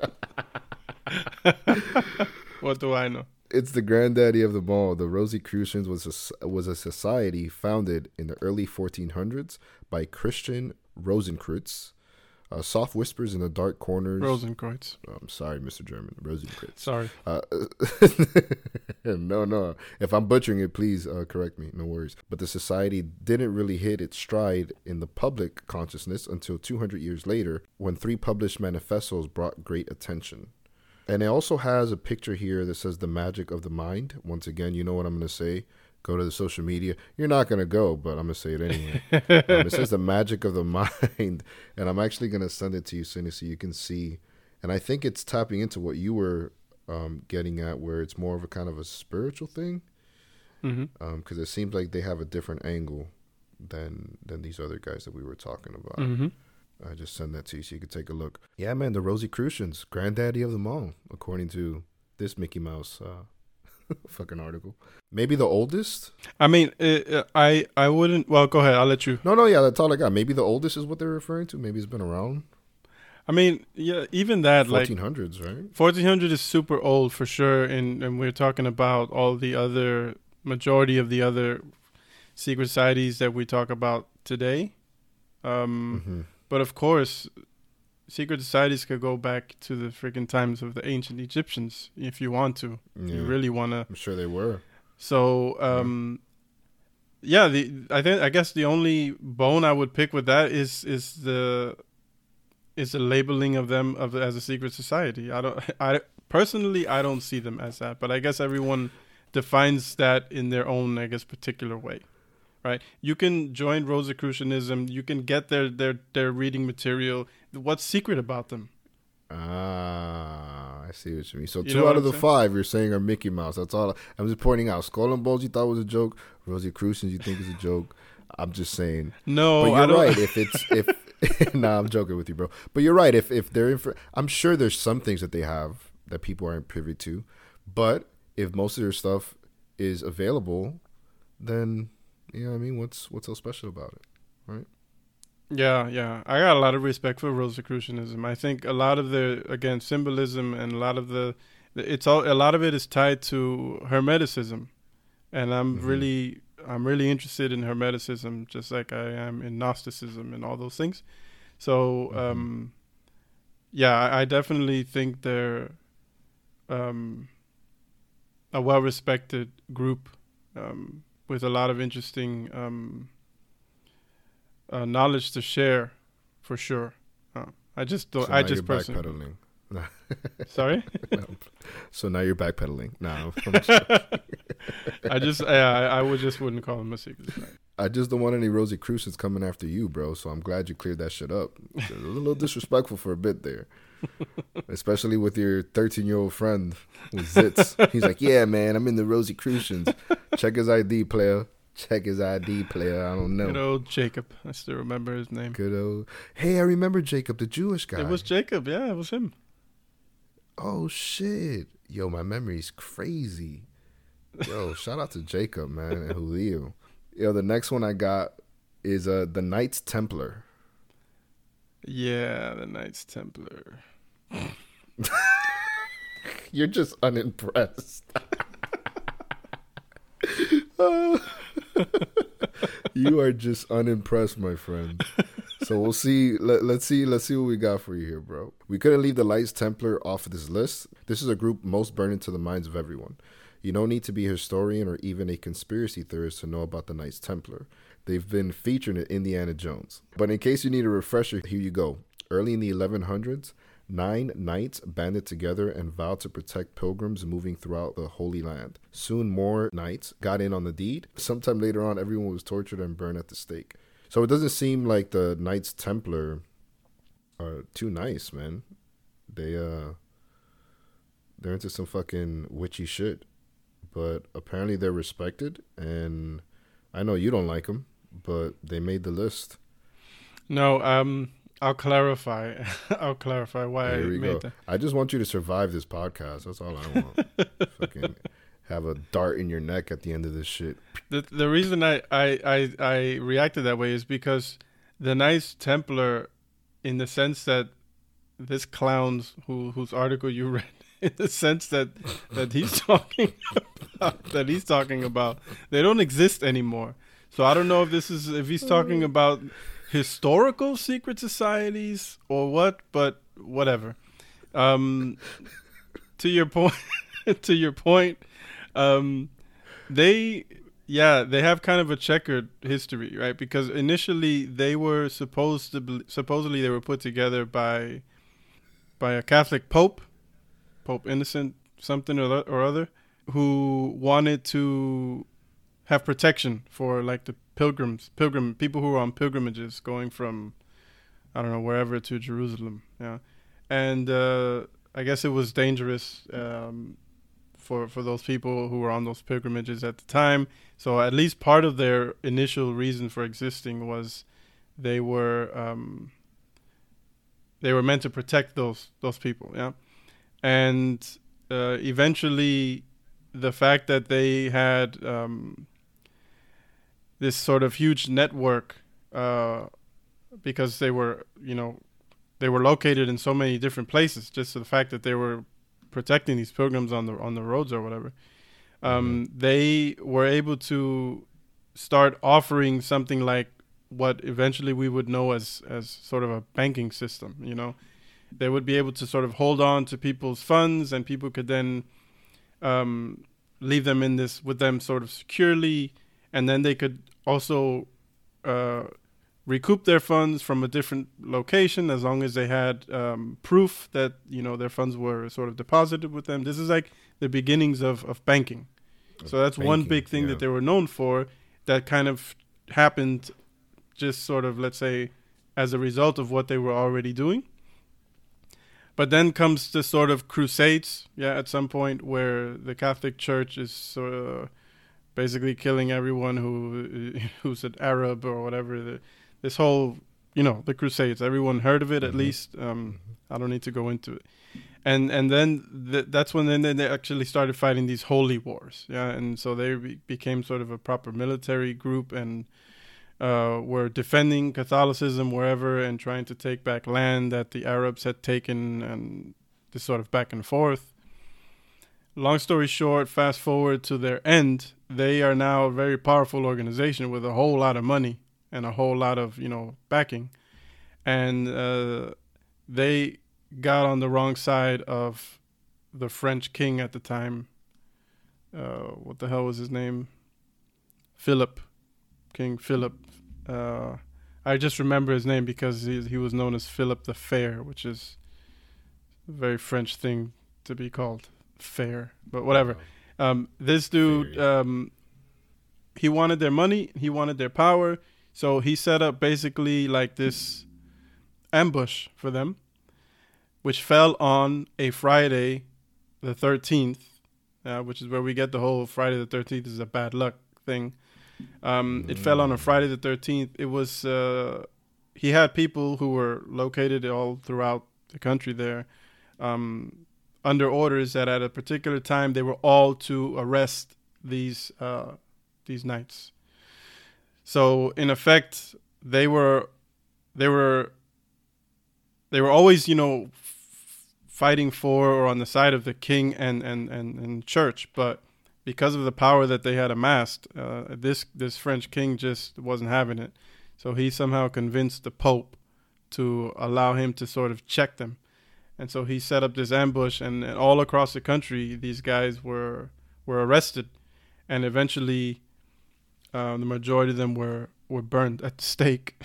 What do I know? It's the granddaddy of them all. The Rosicrucians was a, was a society founded in the early fourteen hundreds by Christian Rosenkreuz. Uh, soft whispers in the dark corners. Rosenkreuz. Oh, I'm sorry, Mister German. Rosenkreuz. Sorry. Uh, no, no. If I'm butchering it, please uh, correct me. No worries. But the society didn't really hit its stride in the public consciousness until two hundred years later, when three published manifestos brought great attention. And it also has a picture here that says the magic of the mind. Once again, you know what I'm going to say. Go to the social media. You're not going to go, but I'm going to say it anyway. um, it says the magic of the mind. And I'm actually going to send it to you soon so you can see. And I think it's tapping into what you were um, getting at, where it's more of a kind of a spiritual thing. Because mm-hmm. um, it seems like they have a different angle than than these other guys that we were talking about. Mm-hmm. I just send that to you so you can take a look. Yeah, man, the Rosicrucians, granddaddy of them all, according to this Mickey Mouse uh, fucking article. Maybe the oldest? I mean, uh, I I wouldn't... Well, go ahead. I'll let you... No, no, yeah, that's all I got. Maybe the oldest is what they're referring to. Maybe it's been around. I mean, yeah, even that... fourteen hundreds, like, right? fourteen hundred is super old for sure, and, and we're talking about all the other... majority of the other secret societies that we talk about today. Um... Mm-hmm. But of course, secret societies could go back to the freaking times of the ancient Egyptians if you want to. Yeah. You really want to. I'm sure they were. So, um, yeah, yeah the, I think I guess the only bone I would pick with that is is the is the labeling of them of as a secret society. I don't. I personally, I don't see them as that. But I guess everyone defines that in their own, I guess, particular way. Right, you can join Rosicrucianism. You can get their their their reading material. What's secret about them? Ah, I see what you mean. So you two out of the saying? five you're saying are Mickey Mouse. That's all. I'm just pointing out. Skull and Bones you thought was a joke. Rosicrucians you think is a joke. I'm just saying. No, but you're I don't. right. If it's if nah, I'm joking with you, bro. But you're right. If if they're inf- I'm sure there's some things that they have that people aren't privy to, but if most of their stuff is available, then. You know what I mean? What's what's so special about it, right? Yeah, yeah. I got a lot of respect for Rosicrucianism. I think a lot of the, again, symbolism and a lot of the, it's all, a lot of it is tied to Hermeticism. And I'm mm-hmm. really, I'm really interested in Hermeticism, just like I am in Gnosticism and all those things. So, mm-hmm. um, yeah, I, I definitely think they're um, a well-respected group, um, with a lot of interesting um, uh, knowledge to share, for sure. Uh, I just don't. So I now just you're personally. Backpedaling. Sorry. No. So now you're backpedaling. No. I just, yeah, I, I would just wouldn't call him a secret society. I just don't want any Rosicrucians coming after you, bro. So I'm glad you cleared that shit up. It was a little disrespectful for a bit there. Especially with your thirteen-year-old friend with zits. He's like, yeah, man, I'm in the Rosicrucians. Check his I D, player. Check his I D, player. I don't know. Good old Jacob. I still remember his name. Good old. Hey, I remember Jacob, the Jewish guy. It was Jacob. Yeah, it was him. Oh, shit. Yo, my memory's crazy. Yo, shout out to Jacob, man, and Julio. Yo, the next one I got is uh, the Knights Templar. Yeah, the Knights Templar. You're just unimpressed. uh, you are just unimpressed, my friend. So we'll see. Let, let's see. Let's see what we got for you here, bro. We couldn't leave the Knights Templar off of this list. This is a group most burning to the minds of everyone. You don't need to be a historian or even a conspiracy theorist to know about the Knights Templar. They've been featured in Indiana Jones. But in case you need a refresher, here you go. Early in the eleven hundreds, nine knights banded together and vowed to protect pilgrims moving throughout the Holy Land. Soon more knights got in on the deed. Sometime later on, everyone was tortured and burned at the stake. So it doesn't seem like the Knights Templar are too nice, man. They, uh, they're into some fucking witchy shit. But apparently they're respected, and I know you don't like them, but they made the list. No, um, I'll clarify. I'll clarify why I made go. that. I just want you to survive this podcast. That's all I want. Fucking have a dart in your neck at the end of this shit. The the reason I, I, I, I reacted that way is because the Knights Templar, in the sense that this clown's who whose article you read, in the sense that that he's talking about, that he's talking about, they don't exist anymore. So I don't know if this is if he's talking about historical secret societies or what, but whatever. Um, to your point, to your point, um, they yeah they have kind of a checkered history, right? Because initially they were supposed to be, supposedly they were put together by by a Catholic Pope. Pope Innocent something or, or other, who wanted to have protection for like the pilgrims, pilgrim people who were on pilgrimages going from, I don't know, wherever to Jerusalem. Yeah. And uh, I guess it was dangerous um, for, for those people who were on those pilgrimages at the time. So at least part of their initial reason for existing was they were um, they were meant to protect those those people. Yeah. And uh, eventually the fact that they had um, this sort of huge network uh, because they were, you know, they were located in so many different places, just the fact that they were protecting these pilgrims on the on the roads or whatever, um, mm-hmm. they were able to start offering something like what eventually we would know as, as sort of a banking system, you know. They would be able to sort of hold on to people's funds, and people could then um, leave them in this with them sort of securely, and then they could also uh, recoup their funds from a different location as long as they had um, proof that, you know, their funds were sort of deposited with them. This is like the beginnings of, of banking. Of so that's banking, one big thing yeah. that they were known for that kind of happened just sort of, let's say, as a result of what they were already doing. But then comes the sort of crusades, yeah, at some point where the Catholic Church is sort of basically killing everyone who who's an Arab or whatever. The, this whole, you know, the crusades. Everyone heard of it mm-hmm. at least. Um, mm-hmm. I don't need to go into it. And and then th- that's when then they actually started fighting these holy wars, yeah. And so they be- became sort of a proper military group and uh, were defending Catholicism wherever and trying to take back land that the Arabs had taken, and this sort of back and forth. Long story short, fast forward to their end, they are now a very powerful organization with a whole lot of money and a whole lot of, you know, backing. And uh, they got on the wrong side of the French king at the time. Uh, what the hell was his name? Philip. King Philip. Uh, I just remember his name because he, he was known as Philip the Fair, which is a very French thing to be called fair, but whatever. Um, this dude, um, he wanted their money. He wanted their power. So he set up basically like this ambush for them, which fell on a Friday the thirteenth, uh, which is where we get the whole Friday the thirteenth is a bad luck thing. Um, it mm. fell on a Friday the thirteenth. It was, uh, he had people who were located all throughout the country there um, under orders that at a particular time they were all to arrest these uh, these knights. So in effect, they were, they were, they were always, you know, f- fighting for or on the side of the king and and, and, and church. But because of the power that they had amassed, uh, this this French king just wasn't having it. So he somehow convinced the Pope to allow him to sort of check them. And so he set up this ambush, and, and all across the country, these guys were were arrested, and eventually. Uh, the majority of them were, were burned at stake,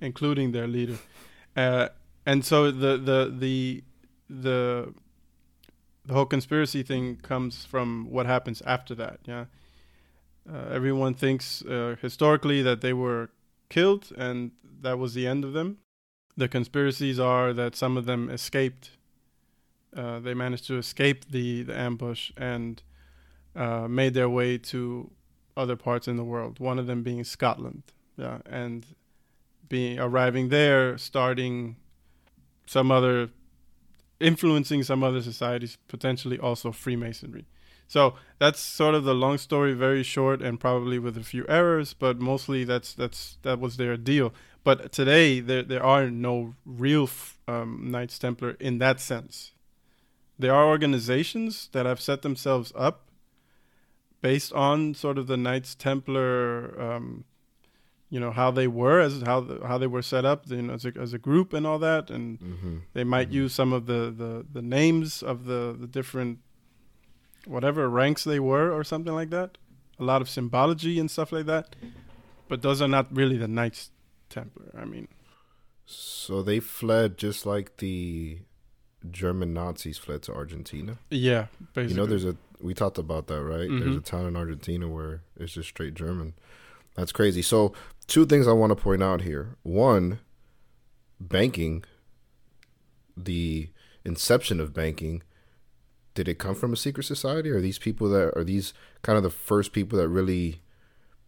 including their leader. Uh, and so the, the the the the whole conspiracy thing comes from what happens after that. Yeah, uh, everyone thinks uh, historically that they were killed and that was the end of them. The conspiracies are that some of them escaped. Uh, they managed to escape the, the ambush and uh, made their way to other parts in the world, one of them being Scotland, yeah, and being arriving there, starting some other, influencing some other societies, potentially also Freemasonry. So that's sort of the long story, very short and probably with a few errors, but mostly that's that's that was their deal. But today there there are no real um, Knights Templar in that sense. There are organizations that have set themselves up based on sort of the Knights Templar, um, you know, how they were, as how the, how they were set up, you know, as a, as a group and all that, and mm-hmm. they might mm-hmm. use some of the, the, the names of the, the different whatever ranks they were or something like that. A lot of symbology and stuff like that, but those are not really the Knights Templar. I mean, so they fled just like the German Nazis fled to Argentina. Yeah, basically. You know, there's a we talked about that, right? Mm-hmm. There's a town in Argentina where it's just straight German. That's crazy. So, two things I want to point out here. One, banking, the inception of banking, did it come from a secret society? Are these people that are these kind of the first people that really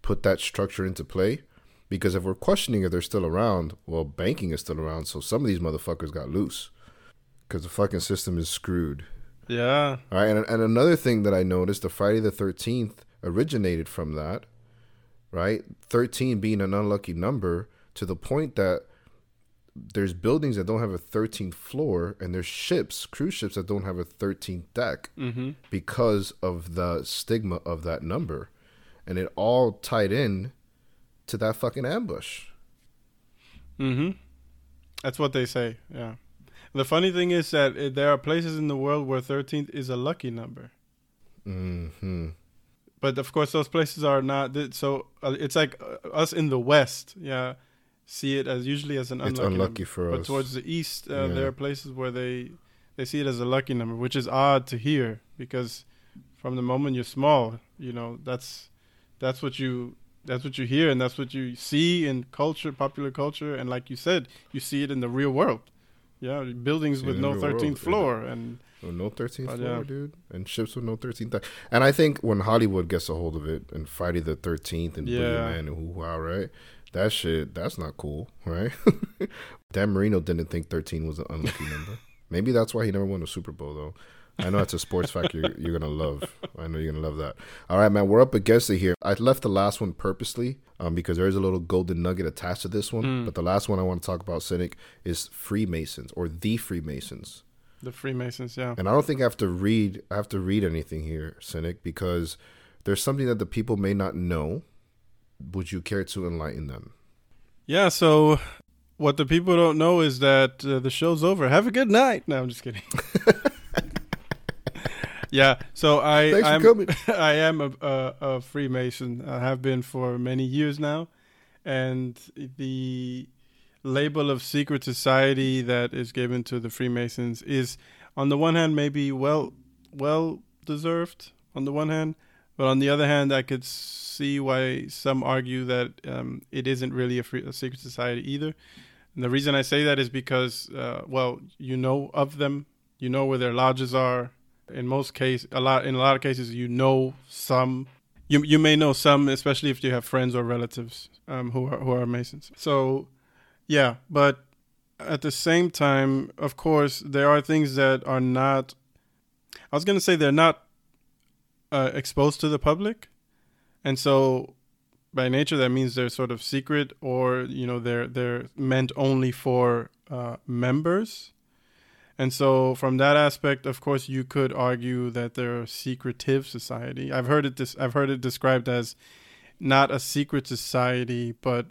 put that structure into play? Because if we're questioning if they're still around, well, banking is still around, so some of these motherfuckers got loose because the fucking system is screwed. Yeah. All right, and, and another thing that I noticed, the Friday the thirteenth originated from that, right? thirteen being an unlucky number, to the point that there's buildings that don't have a thirteenth floor, and there's ships, cruise ships, that don't have a thirteenth deck mm-hmm. because of the stigma of that number. And it all tied in to that fucking ambush. Mm-hmm. That's what they say, yeah. The funny thing is that there are places in the world where thirteenth is a lucky number. Mm-hmm. But, of course, those places are not... So, it's like us in the West, yeah, see it as usually as an unlucky number. It's unlucky number. for but us. But towards the East, uh, yeah. there are places where they, they see it as a lucky number, which is odd to hear because from the moment you're small, you know, that's... That's what you that's what you hear and that's what you see in culture, popular culture, and like you said, you see it in the real world. Yeah, buildings with no thirteenth floor and no thirteenth floor, dude. And ships with no thirteenth th- and I think when Hollywood gets a hold of it and Friday the thirteenth and Boogeyman and Hoo Wow, right? That shit, that's not cool, right? Dan Marino didn't think thirteen was an unlucky number. Maybe that's why he never won a Super Bowl though. I know it's a sports fact you're, you're going to love. I know you're going to love that. All right, man, we're up against it here. I left the last one purposely um, because there is a little golden nugget attached to this one. Mm. But the last one I want to talk about, Cynic, is Freemasons or the Freemasons. The Freemasons, yeah. And I don't think I have to read, I have to read anything here, Cynic, because there's something that the people may not know. Would you care to enlighten them? Yeah, so... What the people don't know is that uh, the show's over. Have a good night. No, I'm just kidding. Yeah, so I I'm, I am a, a, a Freemason. I have been for many years now. And the label of secret society that is given to the Freemasons is, on the one hand, maybe well well deserved, on the one hand. But on the other hand, I could see why some argue that um, it isn't really a, free, a secret society either. And the reason I say that is because, uh, well, you know of them, you know where their lodges are. In most cases, a lot in a lot of cases, you know some. You you may know some, especially if you have friends or relatives um, who are who are Masons. So, yeah. But at the same time, of course, there are things that are not. I was gonna say they're not. Uh, exposed to the public, and so by nature that means they're sort of secret, or you know they're they're meant only for uh, members. And so from that aspect, of course, you could argue that they're a secretive society. I've heard it dis- I've heard it described as not a secret society, but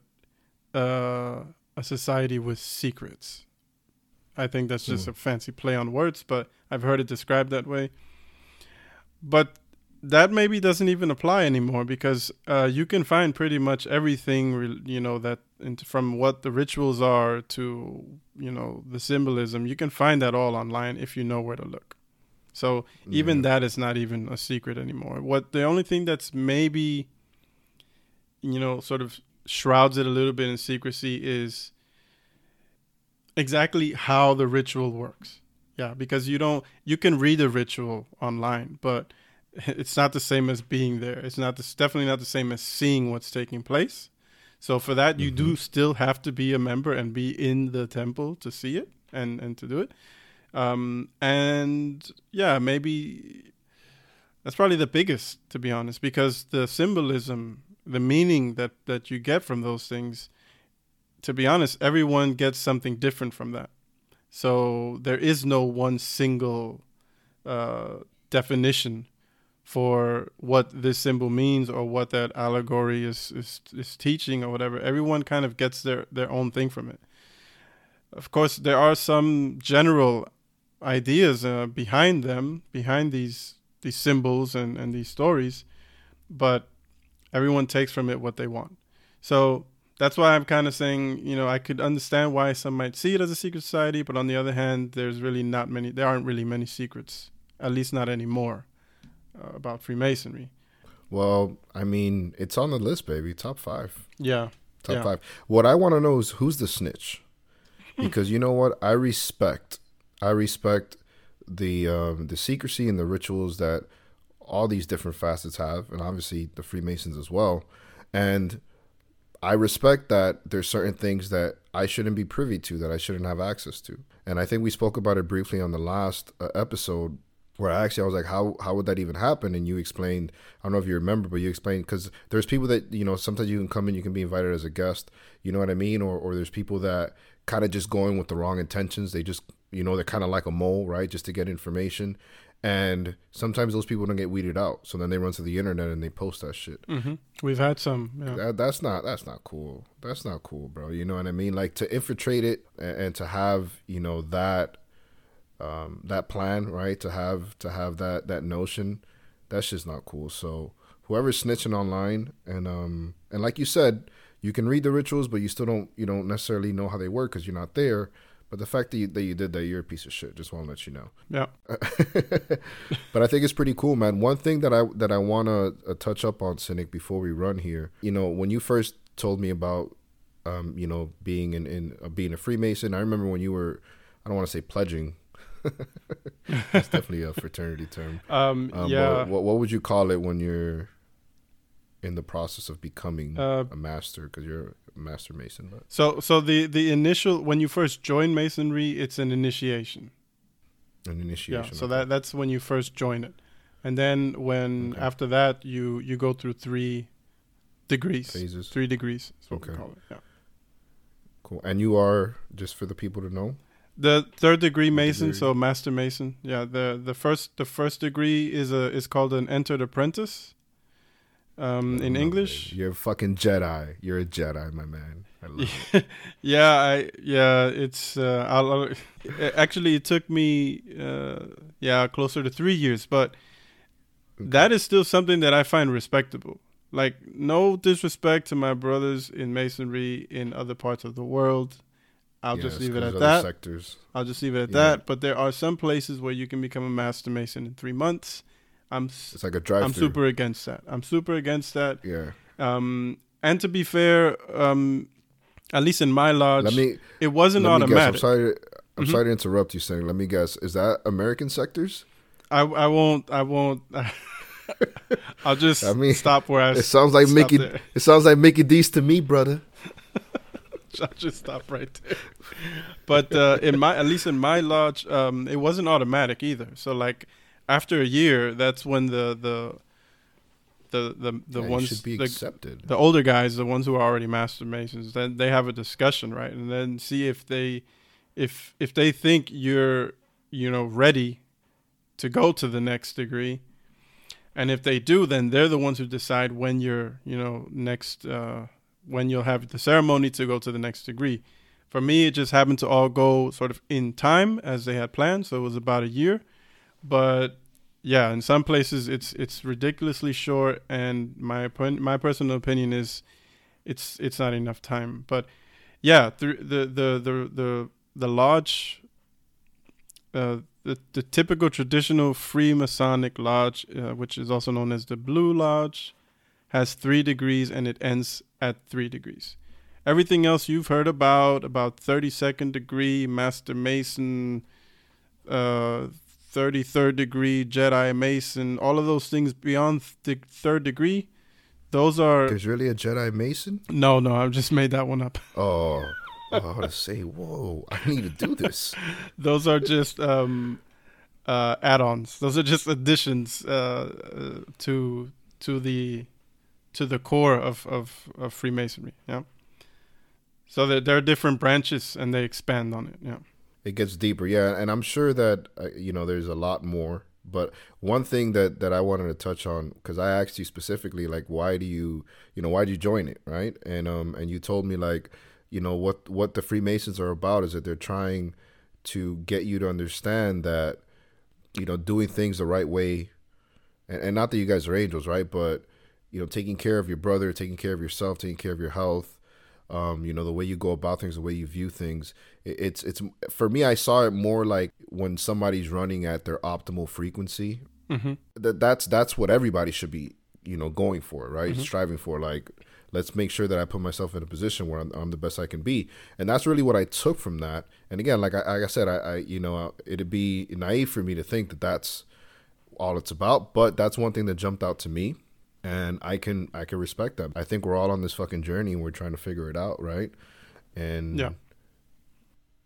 uh, a society with secrets. I think that's just mm. a fancy play on words, but I've heard it described that way. But that maybe doesn't even apply anymore because uh, you can find pretty much everything, you know, that from what the rituals are to, you know, the symbolism, you can find that all online if you know where to look. So even yeah. that is not even a secret anymore. What the only thing that's maybe, you know, sort of shrouds it a little bit in secrecy is exactly how the ritual works. Yeah, because you don't, you can read a ritual online, but it's not the same as being there. It's not the, definitely not the same as seeing what's taking place. So for that, you mm-hmm. do still have to be a member and be in the temple to see it and, and to do it. Um, and yeah, maybe that's probably the biggest, to be honest, because the symbolism, the meaning that, that you get from those things, to be honest, everyone gets something different from that. So there is no one single uh, definition for what this symbol means or what that allegory is, is is teaching or whatever. Everyone kind of gets their their own thing from it. Of course, there are some general ideas uh, behind them, behind these these symbols and, and these stories, but everyone takes from it what they want. So that's why I'm kind of saying, you know, I could understand why some might see it as a secret society, but on the other hand, there's really not many, there aren't really many secrets, at least not anymore, uh, about Freemasonry. Well, I mean, it's on the list, baby. Top five. Yeah. Top yeah. five. What I want to know is who's the snitch, because you know what? I respect, I respect the um, the secrecy and the rituals that all these different facets have, and obviously the Freemasons as well. And I respect that there's certain things that I shouldn't be privy to, that I shouldn't have access to. And I think we spoke about it briefly on the last uh, episode, where actually I was like, how how would that even happen? And you explained, I don't know if you remember, but you explained, because there's people that, you know, sometimes you can come in, you can be invited as a guest, you know what I mean? Or or there's people that kind of just go in with the wrong intentions. They just, you know, they're kind of like a mole, right? Just to get information. And sometimes those people don't get weeded out. So then they run to the internet and they post that shit. Mm-hmm. We've had some. Yeah. That, that's not that's not cool. That's not cool, bro. You know what I mean? Like, to infiltrate it and, and to have, you know, that um, that plan, right? To have to have that that notion, that's just not cool. So whoever's snitching online, and um and like you said, you can read the rituals, but you still don't you don't necessarily know how they work because you're not there. But the fact that you, that you did that, you're a piece of shit. Just want to let you know. Yeah. But I think it's pretty cool, man. One thing that I that I want to uh, touch up on, Cynic, before we run here. You know, when you first told me about, um, you know, being in, in uh, being a Freemason, I remember when you were, I don't want to say pledging. That's definitely a fraternity term. Um, um yeah. What, what, what would you call it when you're in the process of becoming uh, a master? Because you're Master Mason. But. So so the, the initial, when you first join Masonry, it's an initiation. An initiation. Yeah, so okay. that that's when you first join it. And then when, okay. after that, you, you go through three degrees. Phases. Three degrees is what okay. we call it. Yeah. Cool. And you are, just for the people to know? The third degree third Mason, degree. So Master Mason. Yeah, the, the first the first degree is a is called an Entered Apprentice. Um, in know, English, baby. You're a fucking Jedi. You're a Jedi, my man. I love it. yeah, I yeah. It's uh, I'll, actually it took me uh, yeah closer to three years, but okay. that is still something that I find respectable. Like, no disrespect to my brothers in Masonry in other parts of the world. I'll yeah, just leave it at that. Sectors. I'll just leave it at yeah. that. But there are some places where you can become a Master Mason in three months. I'm, it's like a drive-through. I'm super against that. I'm super against that. Yeah. Um, and to be fair, um, at least in my lodge, let me, it wasn't let me automatic. Guess. I'm sorry. I'm mm-hmm. sorry to interrupt you, saying. Let me guess. Is that American sectors? I I won't. I won't. I'll just I mean, stop where I. It sounds like Mickey. There. It sounds like Mickey D's to me, brother. I'll just stop right there. But uh, in my, at least in my lodge, um, it wasn't automatic either. So like. After a year, that's when the the the the, the yeah, ones should be the, accepted. The older guys, the ones who are already Master Masons, then they have a discussion, right? And then see if they if if they think you're, you know, ready to go to the next degree. And if they do, then they're the ones who decide when you're, you know, next uh, when you'll have the ceremony to go to the next degree. For me, it just happened to all go sort of in time as they had planned, so it was about a year. But yeah, in some places it's it's ridiculously short, and my my personal opinion is it's it's not enough time. But yeah, the the the the the, the lodge, uh, the the typical traditional Freemasonic lodge, uh, which is also known as the Blue Lodge, has three degrees and it ends at three degrees. Everything else you've heard about about thirty-second degree Master Mason, uh. thirty-third degree Jedi Mason, all of those things beyond the third degree, those are. There's really a Jedi Mason? No, no, I've just made that one up. Oh, I want to say, whoa! I need to do this. Those are just um, uh, add-ons. Those are just additions uh, uh, to to the to the core of of, of Freemasonry. Yeah. So there, there are different branches, and they expand on it. Yeah. It gets deeper, yeah, and I'm sure that, uh, you know, there's a lot more, but one thing that, that I wanted to touch on, because I asked you specifically, like, why do you, you know, why do you join it, right? And um, and you told me, like, you know, what, what the Freemasons are about is that they're trying to get you to understand that, you know, doing things the right way, and, and not that you guys are angels, right, but, you know, taking care of your brother, taking care of yourself, taking care of your health, Um, you know, the way you go about things, the way you view things. It's it's for me, I saw it more like when somebody's running at their optimal frequency. Mm-hmm. That that's that's what everybody should be, you know, going for, right? Mm-hmm. Striving for, like, let's make sure that I put myself in a position where I'm, I'm the best I can be. And that's really what I took from that. And again, like I, like I said, I, I you know, it'd be naive for me to think that that's all it's about. But that's one thing that jumped out to me. And I can I can respect that. I think we're all on this fucking journey and we're trying to figure it out, right? And yeah.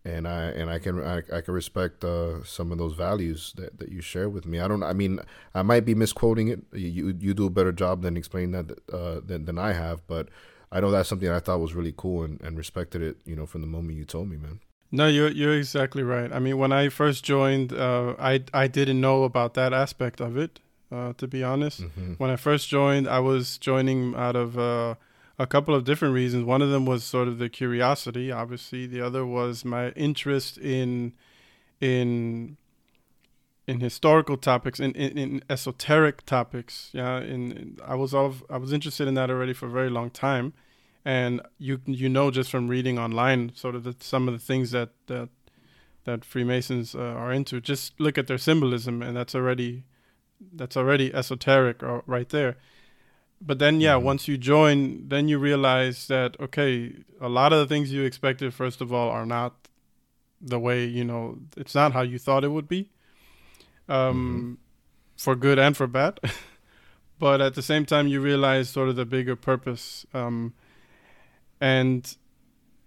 And I and I can I, I can respect uh, some of those values that, that you share with me. I don't I mean I might be misquoting it. You you do a better job than explaining that uh, than than I have, but I know that's something that I thought was really cool and, and respected it, you know, from the moment you told me, man. No, you're you're exactly right. I mean, when I first joined, uh, I I didn't know about that aspect of it. Uh, to be honest, mm-hmm. When I first joined, I was joining out of uh, a couple of different reasons. One of them was sort of the curiosity, obviously. The other was my interest in in in historical topics, in, in, in esoteric topics. Yeah, in, in I was all, I was interested in that already for a very long time, and you you know just from reading online, sort of the, some of the things that that that Freemasons uh, are into. Just look at their symbolism, and that's already. That's already esoteric right there. But then, yeah, mm-hmm. Once you join, then you realize that, okay, a lot of the things you expected, first of all, are not the way, you know, it's not how you thought it would be, um, mm-hmm. for good and for bad. But at the same time, you realize sort of the bigger purpose. Um, and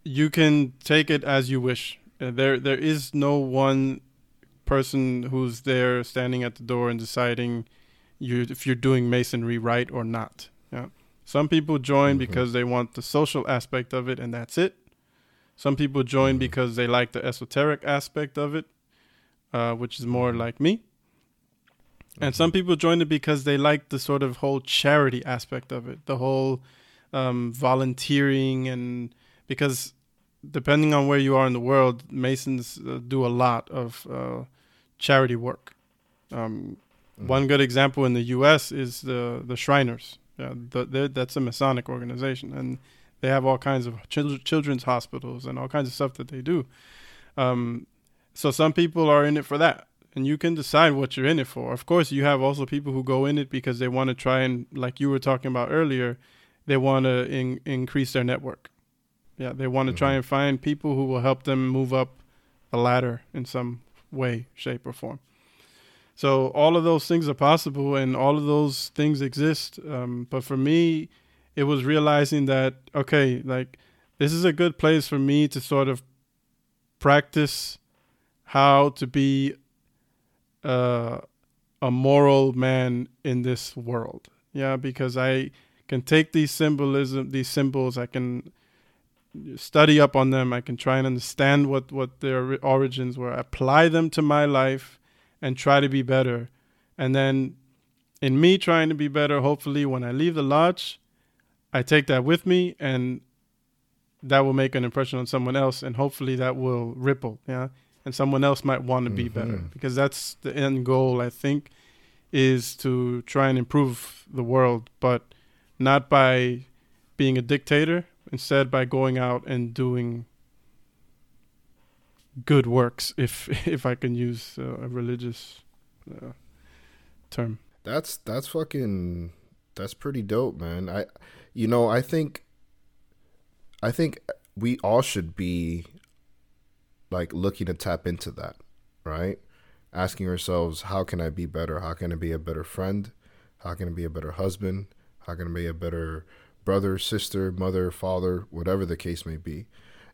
you can take it as you wish. There, there is no one person who's there standing at the door and deciding you if you're doing masonry right or not. Yeah, some people join mm-hmm. because they want the social aspect of it, and that's it. Some people join mm-hmm. because they like the esoteric aspect of it, uh, which is more like me. Mm-hmm. And some people join it because they like the sort of whole charity aspect of it, the whole um, volunteering, and because depending on where you are in the world, Masons uh, do a lot of uh, charity work. Um, mm-hmm. One good example in the U S is the, the Shriners. Yeah, the, that's a Masonic organization, and they have all kinds of chil- children's hospitals and all kinds of stuff that they do. Um, so some people are in it for that, and you can decide what you're in it for. Of course, you have also people who go in it because they want to try and, like you were talking about earlier, they want to in- increase their network. Yeah, they want to mm-hmm. try and find people who will help them move up the ladder in some way, shape, or form. So all of those things are possible, and all of those things exist. Um, but for me, it was realizing that, okay, like, this is a good place for me to sort of practice how to be uh, a moral man in this world. Yeah, because I can take these symbolism, these symbols, I can study up on them, I can try and understand what what their origins were, apply them to my life, and try to be better. And then in me trying to be better, hopefully when I leave the lodge, I take that with me, and that will make an impression on someone else, and hopefully that will ripple. Yeah, and someone else might want to mm-hmm. be better, because that's the end goal, I think, is to try and improve the world, but not by being a dictator. Instead, by going out and doing good works, if if I can use uh, a religious uh, term. That's that's fucking that's pretty dope, man. I, you know, I think I think we all should be like looking to tap into that, right? Asking ourselves, how can I be better? How can I be a better friend? How can I be a better husband? How can I be a better brother, sister, mother, father, whatever the case may be.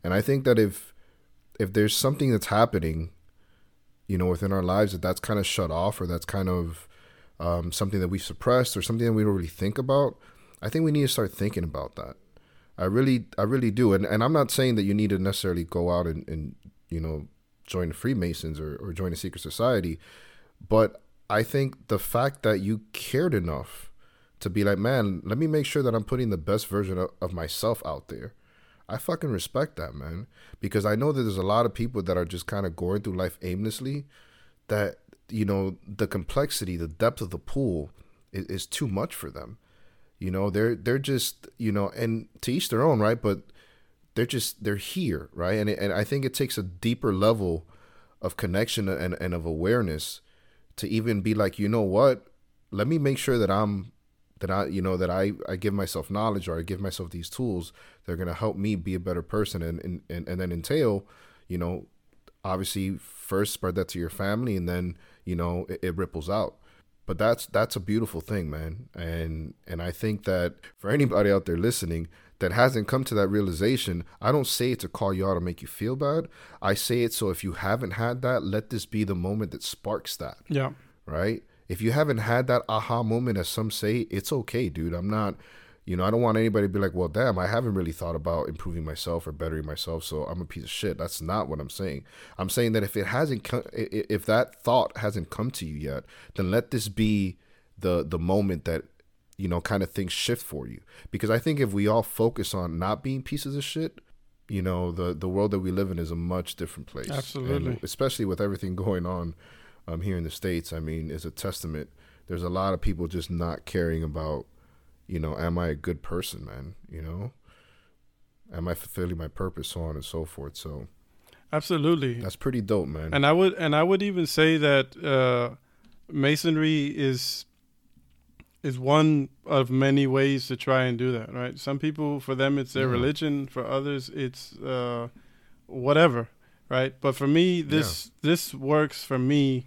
And I think that if if there's something that's happening, you know, within our lives that that's kind of shut off, or that's kind of um, something that we've suppressed, or something that we don't really think about, I think we need to start thinking about that. I really, I really do. And and I'm not saying that you need to necessarily go out and, and you know, join the Freemasons or, or join a secret society. But I think the fact that you cared enough to be like, man, let me make sure that I'm putting the best version of, of myself out there. I fucking respect that, man. Because I know that there's a lot of people that are just kind of going through life aimlessly, that, you know, the complexity, the depth of the pool is, is too much for them. You know, they're, they're just, you know, and to each their own, right? But they're just, they're here, right? And it, and I think it takes a deeper level of connection and, and of awareness to even be like, you know what, let me make sure that I'm, that I, you know, that I, I give myself knowledge, or I give myself these tools that are going to help me be a better person. And, and, and, and then entail, you know, obviously first spread that to your family, and then, you know, it, it ripples out. But that's, that's a beautiful thing, man. And, and I think that for anybody out there listening that hasn't come to that realization, I don't say it to call you out or make you feel bad. I say it so if you haven't had that, let this be the moment that sparks that. Yeah. Right? If you haven't had that aha moment, as some say, it's okay, dude. I'm not, you know, I don't want anybody to be like, well, damn, I haven't really thought about improving myself or bettering myself, so I'm a piece of shit. That's not what I'm saying. I'm saying that if it hasn't, co- if that thought hasn't come to you yet, then let this be the the moment that, you know, kind of things shift for you. Because I think if we all focus on not being pieces of shit, you know, the, the world that we live in is a much different place. Absolutely. And especially with everything going on Um, here in the States, I mean, it's a testament. There's a lot of people just not caring about, you know, am I a good person, man? You know, am I fulfilling my purpose, so on and so forth. So, absolutely, that's pretty dope, man. And I would, and I would even say that uh, Masonry is is one of many ways to try and do that, right? Some people, for them, it's their yeah. religion. For others, it's uh, whatever, right? But for me, this yeah. this works for me.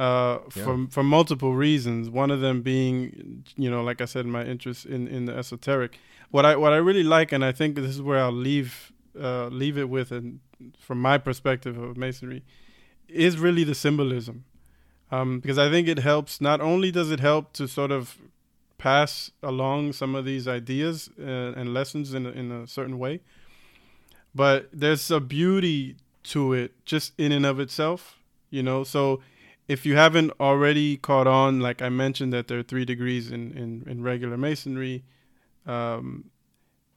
Uh, yeah. for, for multiple reasons. One of them being, you know, like I said, my interest in, in the esoteric. What I what I really like, and I think this is where I'll leave uh, leave it with, and from my perspective of Masonry, is really the symbolism, um, because I think it helps. Not only does it help to sort of pass along some of these ideas uh, and lessons in in a certain way, but there's a beauty to it just in and of itself, you know. So if you haven't already caught on, like I mentioned, that there are three degrees in, in, in regular Masonry. Um,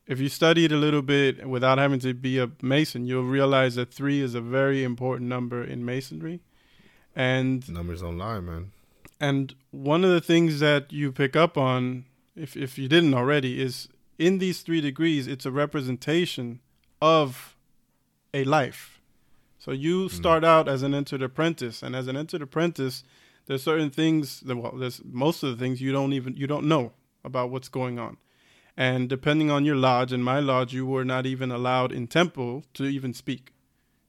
if you study it a little bit without having to be a Mason, you'll realize that three is a very important number in Masonry. And numbers don't lie, man. And one of the things that you pick up on, if if you didn't already, is in these three degrees, it's a representation of a life. So you start out as an entered apprentice, and as an entered apprentice, there's certain things that, well, there's most of the things you don't even, you don't know about what's going on. And depending on your lodge, in my lodge, you were not even allowed in temple to even speak,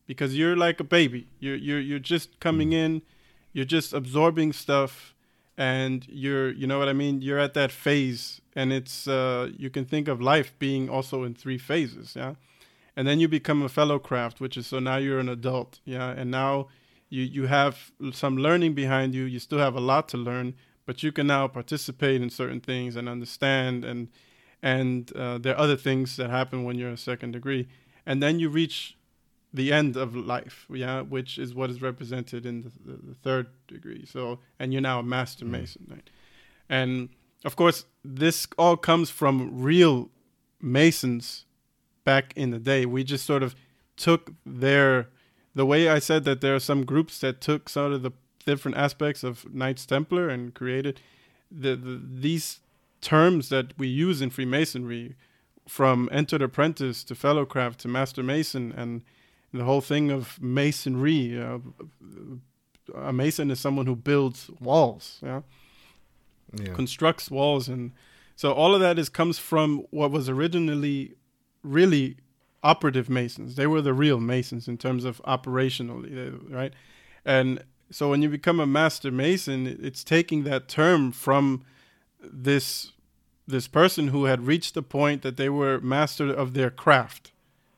because you're like a baby. You're, you're, you're just coming in, you're just absorbing stuff, and you're, you know what I mean? You're at that phase, and it's, uh, you can think of life being also in three phases. Yeah. And then you become a fellow craft, which is, so now you're an adult. Yeah. And now you, you have some learning behind you. You still have a lot to learn, but you can now participate in certain things and understand. And, and uh, there are other things that happen when you're a second degree. And then you reach the end of life. Yeah. Which is what is represented in the, the, the third degree. So, and you're now a master mm-hmm. mason. Right? And of course, this all comes from real masons. Back in the day, we just sort of took their, the way I said that there are some groups that took sort of the different aspects of Knights Templar and created the, the these terms that we use in Freemasonry, from entered apprentice to fellow craft to master mason, and the whole thing of masonry. You know, a mason is someone who builds walls, yeah? yeah, constructs walls, and so all of that is comes from what was originally really operative masons. They were the real masons in terms of operationally, right? And so when you become a master mason, it's taking that term from this this person who had reached the point that they were master of their craft,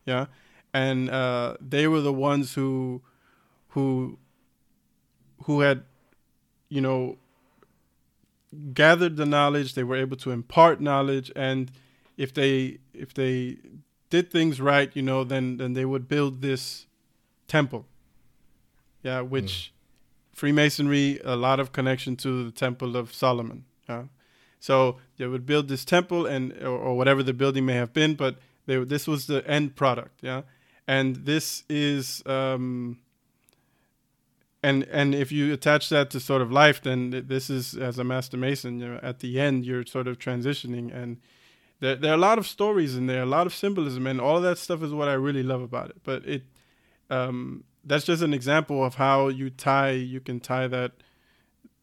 yeah? And uh, they were the ones who who who had, you know, gathered the knowledge. They were able to impart knowledge, and if they if they did things right, you know, then then they would build this temple, yeah, which mm. Freemasonry, a lot of connection to the Temple of Solomon, yeah. So they would build this temple, and or, or whatever the building may have been, but they this was the end product, yeah. And this is um and and if you attach that to sort of life, then this is, as a master mason, you know, at the end you're sort of transitioning, and There, there are a lot of stories in there, a lot of symbolism, and all of that stuff is what I really love about it. But it, um, that's just an example of how you tie, you can tie that,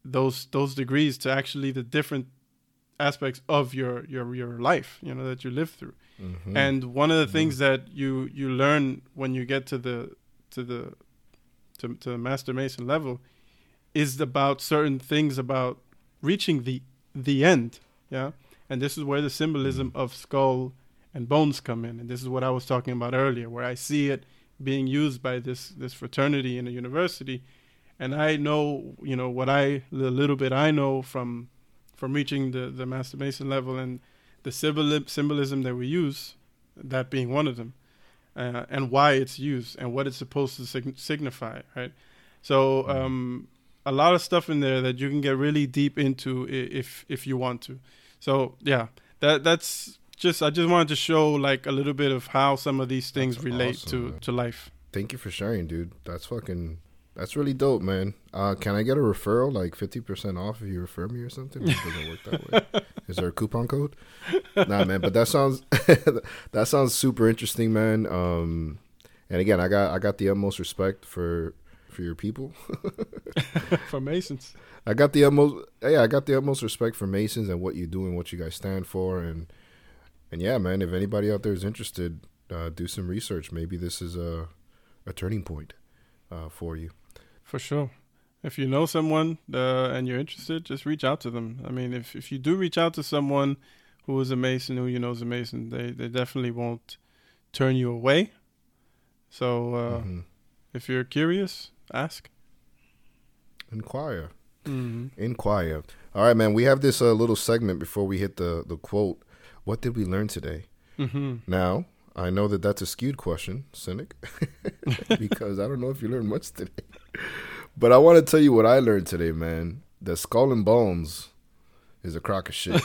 those those degrees to actually the different aspects of your your your life, you know, that you live through. Mm-hmm. And one of the mm-hmm. things that you you learn when you get to the to the to, to the Master Mason level is about certain things about reaching the the end, yeah. And this is where the symbolism of skull and bones come in. And this is what I was talking about earlier, where I see it being used by this this fraternity in a university. And I know, you know, what I, the little bit I know from from reaching the, the Master Mason level and the symboli- symbolism that we use, that being one of them, uh, and why it's used and what it's supposed to sig- signify, right? So um, a lot of stuff in there that you can get really deep into if if you want to. So yeah, that that's just, I just wanted to show like a little bit of how some of these things that's relate awesome, to, to life. Thank you for sharing, dude. That's fucking, that's really dope, man. Uh, can I get a referral, like fifty percent off if you refer me or something? It doesn't work that way. Is there a coupon code? Nah, man, but that sounds, that sounds super interesting, man. Um, and again, I got, I got the utmost respect for, for your people. For Masons. I got the utmost yeah, I got the utmost respect for Masons and what you do and what you guys stand for, and and yeah, man, if anybody out there is interested, uh, do some research. Maybe this is a a turning point uh, for you. For sure. If you know someone uh, and you're interested, just reach out to them. I mean, if, if you do reach out to someone who is a Mason, who you know is a Mason, they, they definitely won't turn you away. So uh, mm-hmm. if you're curious, ask. Inquire. Mm-hmm. Inquire. All right, man, we have this uh, little segment before we hit the the quote. What did we learn today? Mm-hmm. Now, I know that that's a skewed question, cynic, because I don't know if you learned much today. But I want to tell you what I learned today, man. The skull and bones is a crock of shit.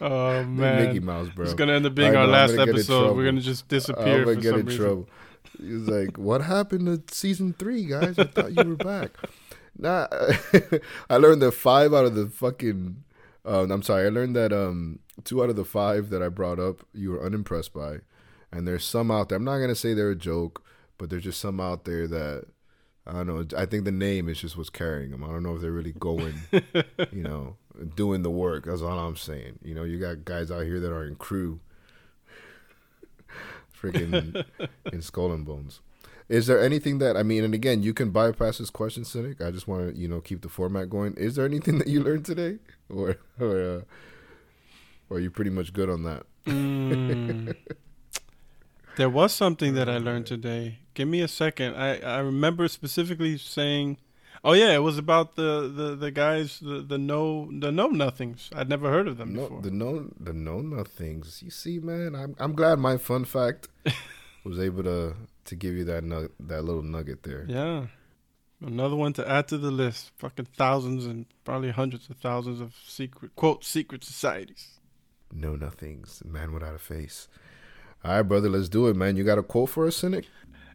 Oh, man. Mickey Mouse, bro. It's going to end up being I our know, last episode. We're going to just disappear I'm gonna for get some in reason. Trouble. He was like, what happened to season three, guys? I thought you were back. Nah, I learned that five out of the fucking, um, I'm sorry, I learned that um, two out of the five that I brought up, you were unimpressed by. And there's some out there, I'm not going to say they're a joke, but there's just some out there that, I don't know, I think the name is just what's carrying them. I don't know if they're really going, you know, doing the work. That's all I'm saying. You know, you got guys out here that are in crew. Freaking in skull and bones. Is there anything that, I mean, and again, you can bypass this question, Cynic. I just want to, you know, keep the format going. Is there anything that you learned today? Or or, uh, or are you pretty much good on that? Mm. There was something that I learned today. Give me a second. I, I remember specifically saying, oh, yeah, it was about the, the, the guys, the, the know the know nothings. I'd never heard of them no, before. The know the know nothings. You see, man, I'm I'm glad my fun fact was able to to give you that nug- that little nugget there. Yeah, another one to add to the list. Fucking thousands and probably hundreds of thousands of secret quote secret societies. Know nothings, man without a face. All right, brother, let's do it, man. You got a quote for us, Cynic?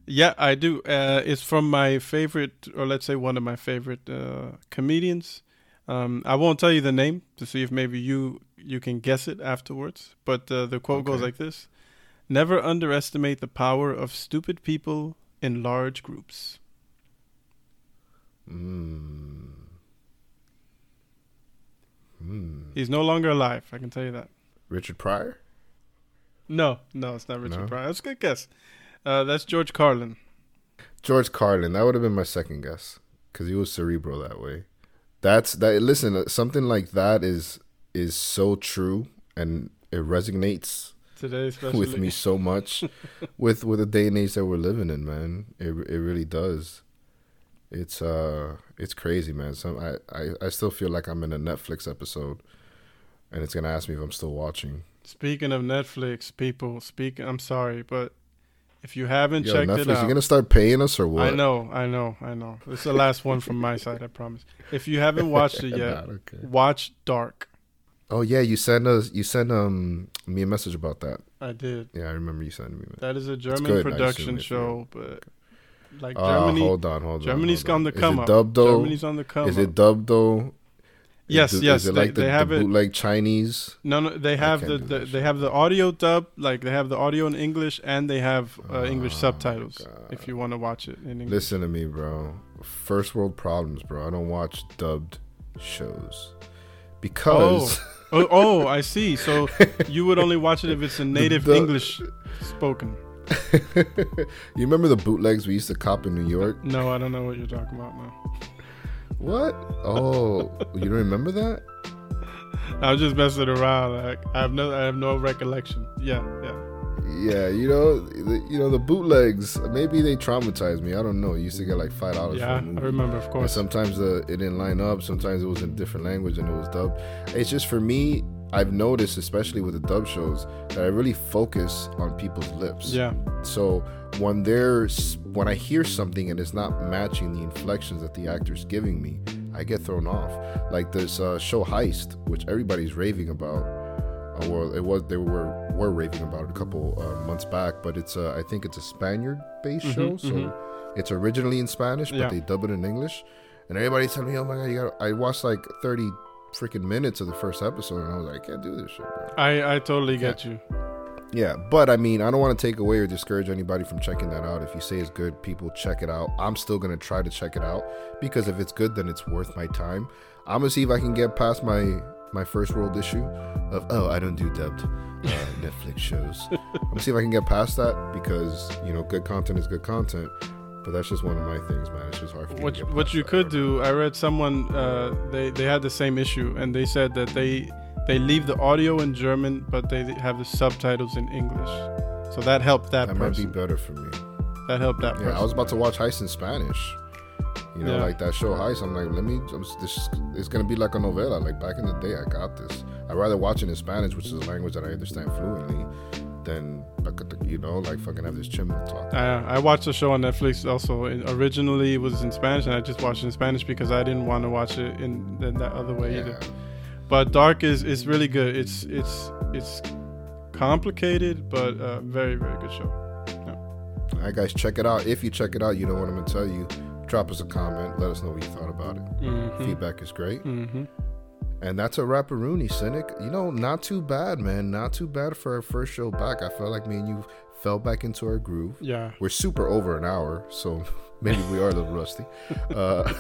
Yeah, I do. Uh, it's from my favorite, or let's say one of my favorite uh, comedians. Um, I won't tell you the name to see if maybe you you can guess it afterwards. But uh, the quote okay. goes like this. Never underestimate the power of stupid people in large groups. Mm. Mm. He's no longer alive, I can tell you that. Richard Pryor? No, no, it's not Richard no? Pryor. That's a good guess. Uh, that's George Carlin. George Carlin. That would have been my second guess because he was cerebral that way. That's that. Listen, something like that is is so true, and it resonates today especially with me so much. with with the day and age that we're living in, man, it it really does. It's uh, it's crazy, man. Some I, I, I still feel like I'm in a Netflix episode, and it's gonna ask me if I'm still watching. Speaking of Netflix, people. Speak. I'm sorry, but. If you haven't Yo, checked Netflix, it out. You're going to start paying us or what? I know, I know, I know. It's the last one from my side, I promise. If you haven't watched it yet, nah, okay. watch Dark. Oh, yeah, you sent us, you sent um me a message about that. I did. Yeah, I remember you sending me a message. That is a German good, production show, but like uh, Germany. Hold on, hold on. Germany's hold on. on the come up. Germany's on the come up. Is it dubbed, though? Yes, is, yes. Is it they, like the, they have the bootleg it, Chinese? No, no. They have the, the they have the audio dub, like they have the audio in English, and they have uh, oh, English subtitles God. If you want to watch it in English. Listen to me, bro. First world problems, bro. I don't watch dubbed shows because. Oh. oh, oh, I see. So you would only watch it if it's in native the, English spoken. You remember the bootlegs we used to cop in New York? No, I don't know what you're talking about, man. What? Oh, you don't remember that? I was just messing around. Like, I have no, I have no recollection. Yeah, yeah. Yeah, you know, the, you know the bootlegs. Maybe they traumatized me. I don't know. You used to get like five dollars. Yeah, for a movie. I remember, of course. And sometimes the it didn't line up. Sometimes it was in a different language and it was dubbed. It's just for me. I've noticed, especially with the dub shows, that I really focus on people's lips. Yeah. So when they're when I hear something and it's not matching the inflections that the actor's giving me, I get thrown off. Like this uh, show Heist, which everybody's raving about. Uh, well, it was they were were raving about it a couple uh, months back, but it's uh, I think it's a Spaniard-based mm-hmm, show, so mm-hmm. it's originally in Spanish, but yeah. they dub it in English. And everybody's telling me, "Oh my God, you got!" I watched like thirty freaking minutes of the first episode and I was like, I can't do this shit, bro. I, I totally get yeah. you. Yeah, but I mean, I don't want to take away or discourage anybody from checking that out. If you say it's good, people check it out. I'm still going to try to check it out because if it's good, then it's worth my time. I'm going to see if I can get past my my first world issue of, oh, I don't do dubbed uh, Netflix shows. I'm going to see if I can get past that because, you know, good content is good content. But that's just one of my things, man. It's just hard for me what, to get past what you that, could do. I read someone uh, they they had the same issue, and they said that they they leave the audio in German, but they have the subtitles in English. So that helped that. That person. Might be better for me. That helped that. Yeah, person. I was about to watch Heist in Spanish. You know, yeah. like that show Heist. I'm like, let me. I'm, this it's gonna be like a novela. Like back in the day, I got this. I'd rather watch it in Spanish, which is a language that I understand fluently. Then, you know, like fucking have this chimney talk. I, I watched a show on Netflix also. It originally it was in Spanish, and I just watched it in Spanish because I didn't want to watch it in, in that other way yeah. either. But Dark is, is really good. It's it's it's complicated, but uh, very, very good show. Yeah. All right, guys, check it out. If you check it out, you know what I'm going to tell you. Drop us a comment. Let us know what you thought about it. Mm-hmm. Feedback is great. Mm-hmm. And that's a wrap-a-rooney, Cynic. You know, not too bad, man. Not too bad for our first show back. I felt like me and you fell back into our groove. Yeah. We're super over an hour, so maybe we are a little rusty. Uh,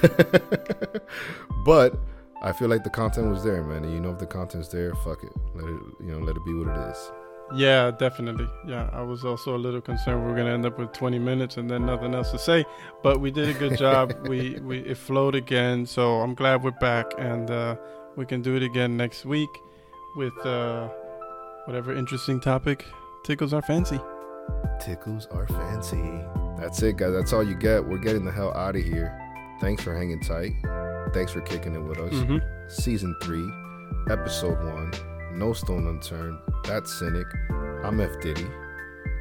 but I feel like the content was there, man. And you know, if the content's there, fuck it. Let it, you know, let it be what it is. Yeah, definitely. Yeah, I was also a little concerned we were going to end up with twenty minutes and then nothing else to say. But we did a good job. we, we It flowed again, so I'm glad we're back. And... uh we can do it again next week with uh, whatever interesting topic tickles our fancy. Tickles our fancy. That's it, guys. That's all you get. We're getting the hell out of here. Thanks for hanging tight. Thanks for kicking it with us. Mm-hmm. Season three, episode one, No Stone Unturned. That's Cynic. I'm F. Diddy.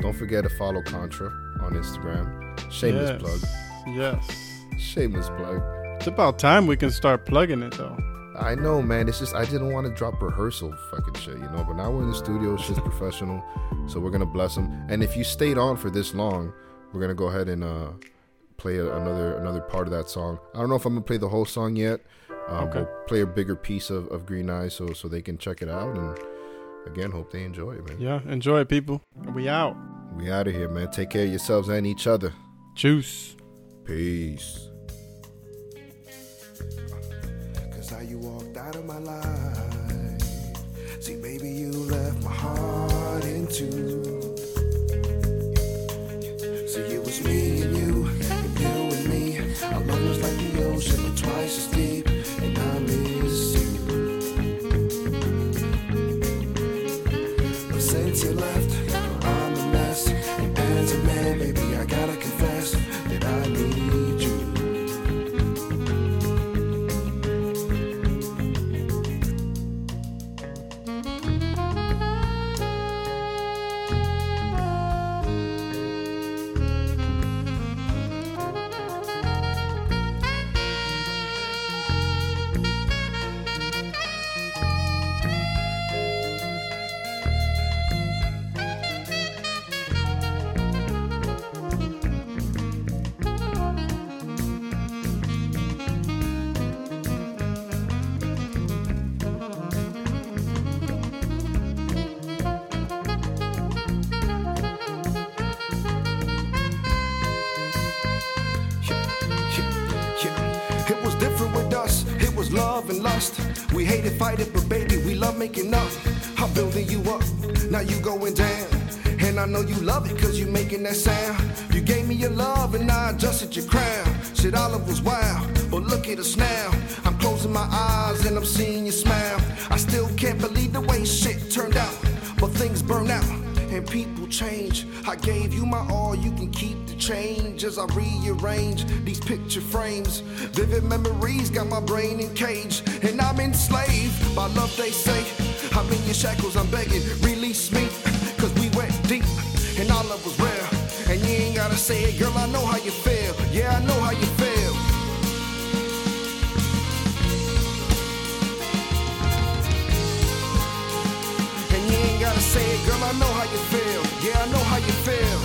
Don't forget to follow Contra on Instagram. Shameless yes. plug. Yes. Shameless plug. It's about time we can start plugging it, though. I know, man. It's just I didn't want to drop rehearsal fucking shit, you know. But now we're in the studio. It's just professional. So we're going to bless them. And if you stayed on for this long, we're going to go ahead and uh, play a, another another part of that song. I don't know if I'm going to play the whole song yet. Um, okay. We'll play a bigger piece of, of Green Eyes so, so they can check it out. And, again, hope they enjoy it, man. Yeah, enjoy it, people. We out. We out of here, man. Take care of yourselves and each other. Cheers. Peace. You walked out of my life. See, baby, you left my heart in two. See, it was me and you, and you and me. Our love was like the ocean, but twice as deep. And I miss you. But since you left, I'm a mess. And as a man, baby, I gotta confess that I need you. lust. We hate it, fight it, but baby, we love making up. I'm building you up, now you going down. And I know you love it, cause you making that sound. You gave me your love and I adjusted your crown. Shit, Oliver was wild, but look at us now. I'm closing my eyes and I'm seeing you smile. I still can't believe the way shit turned out. But things burn out and people change. I gave you my all, you can keep the change as I rearrange these picture frames. Vivid memories got my brain encaged, and I'm enslaved by love, they say. I'm in your shackles, I'm begging, release me, cause we went deep, and our love was rare. And you ain't gotta say it, girl, I know how you feel. Yeah, I know how you feel. Gotta say it, girl, I know how you feel. Yeah, I know how you feel.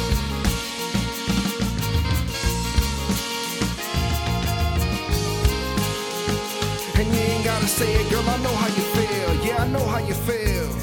And you ain't gotta say it, girl, I know how you feel. Yeah, I know how you feel.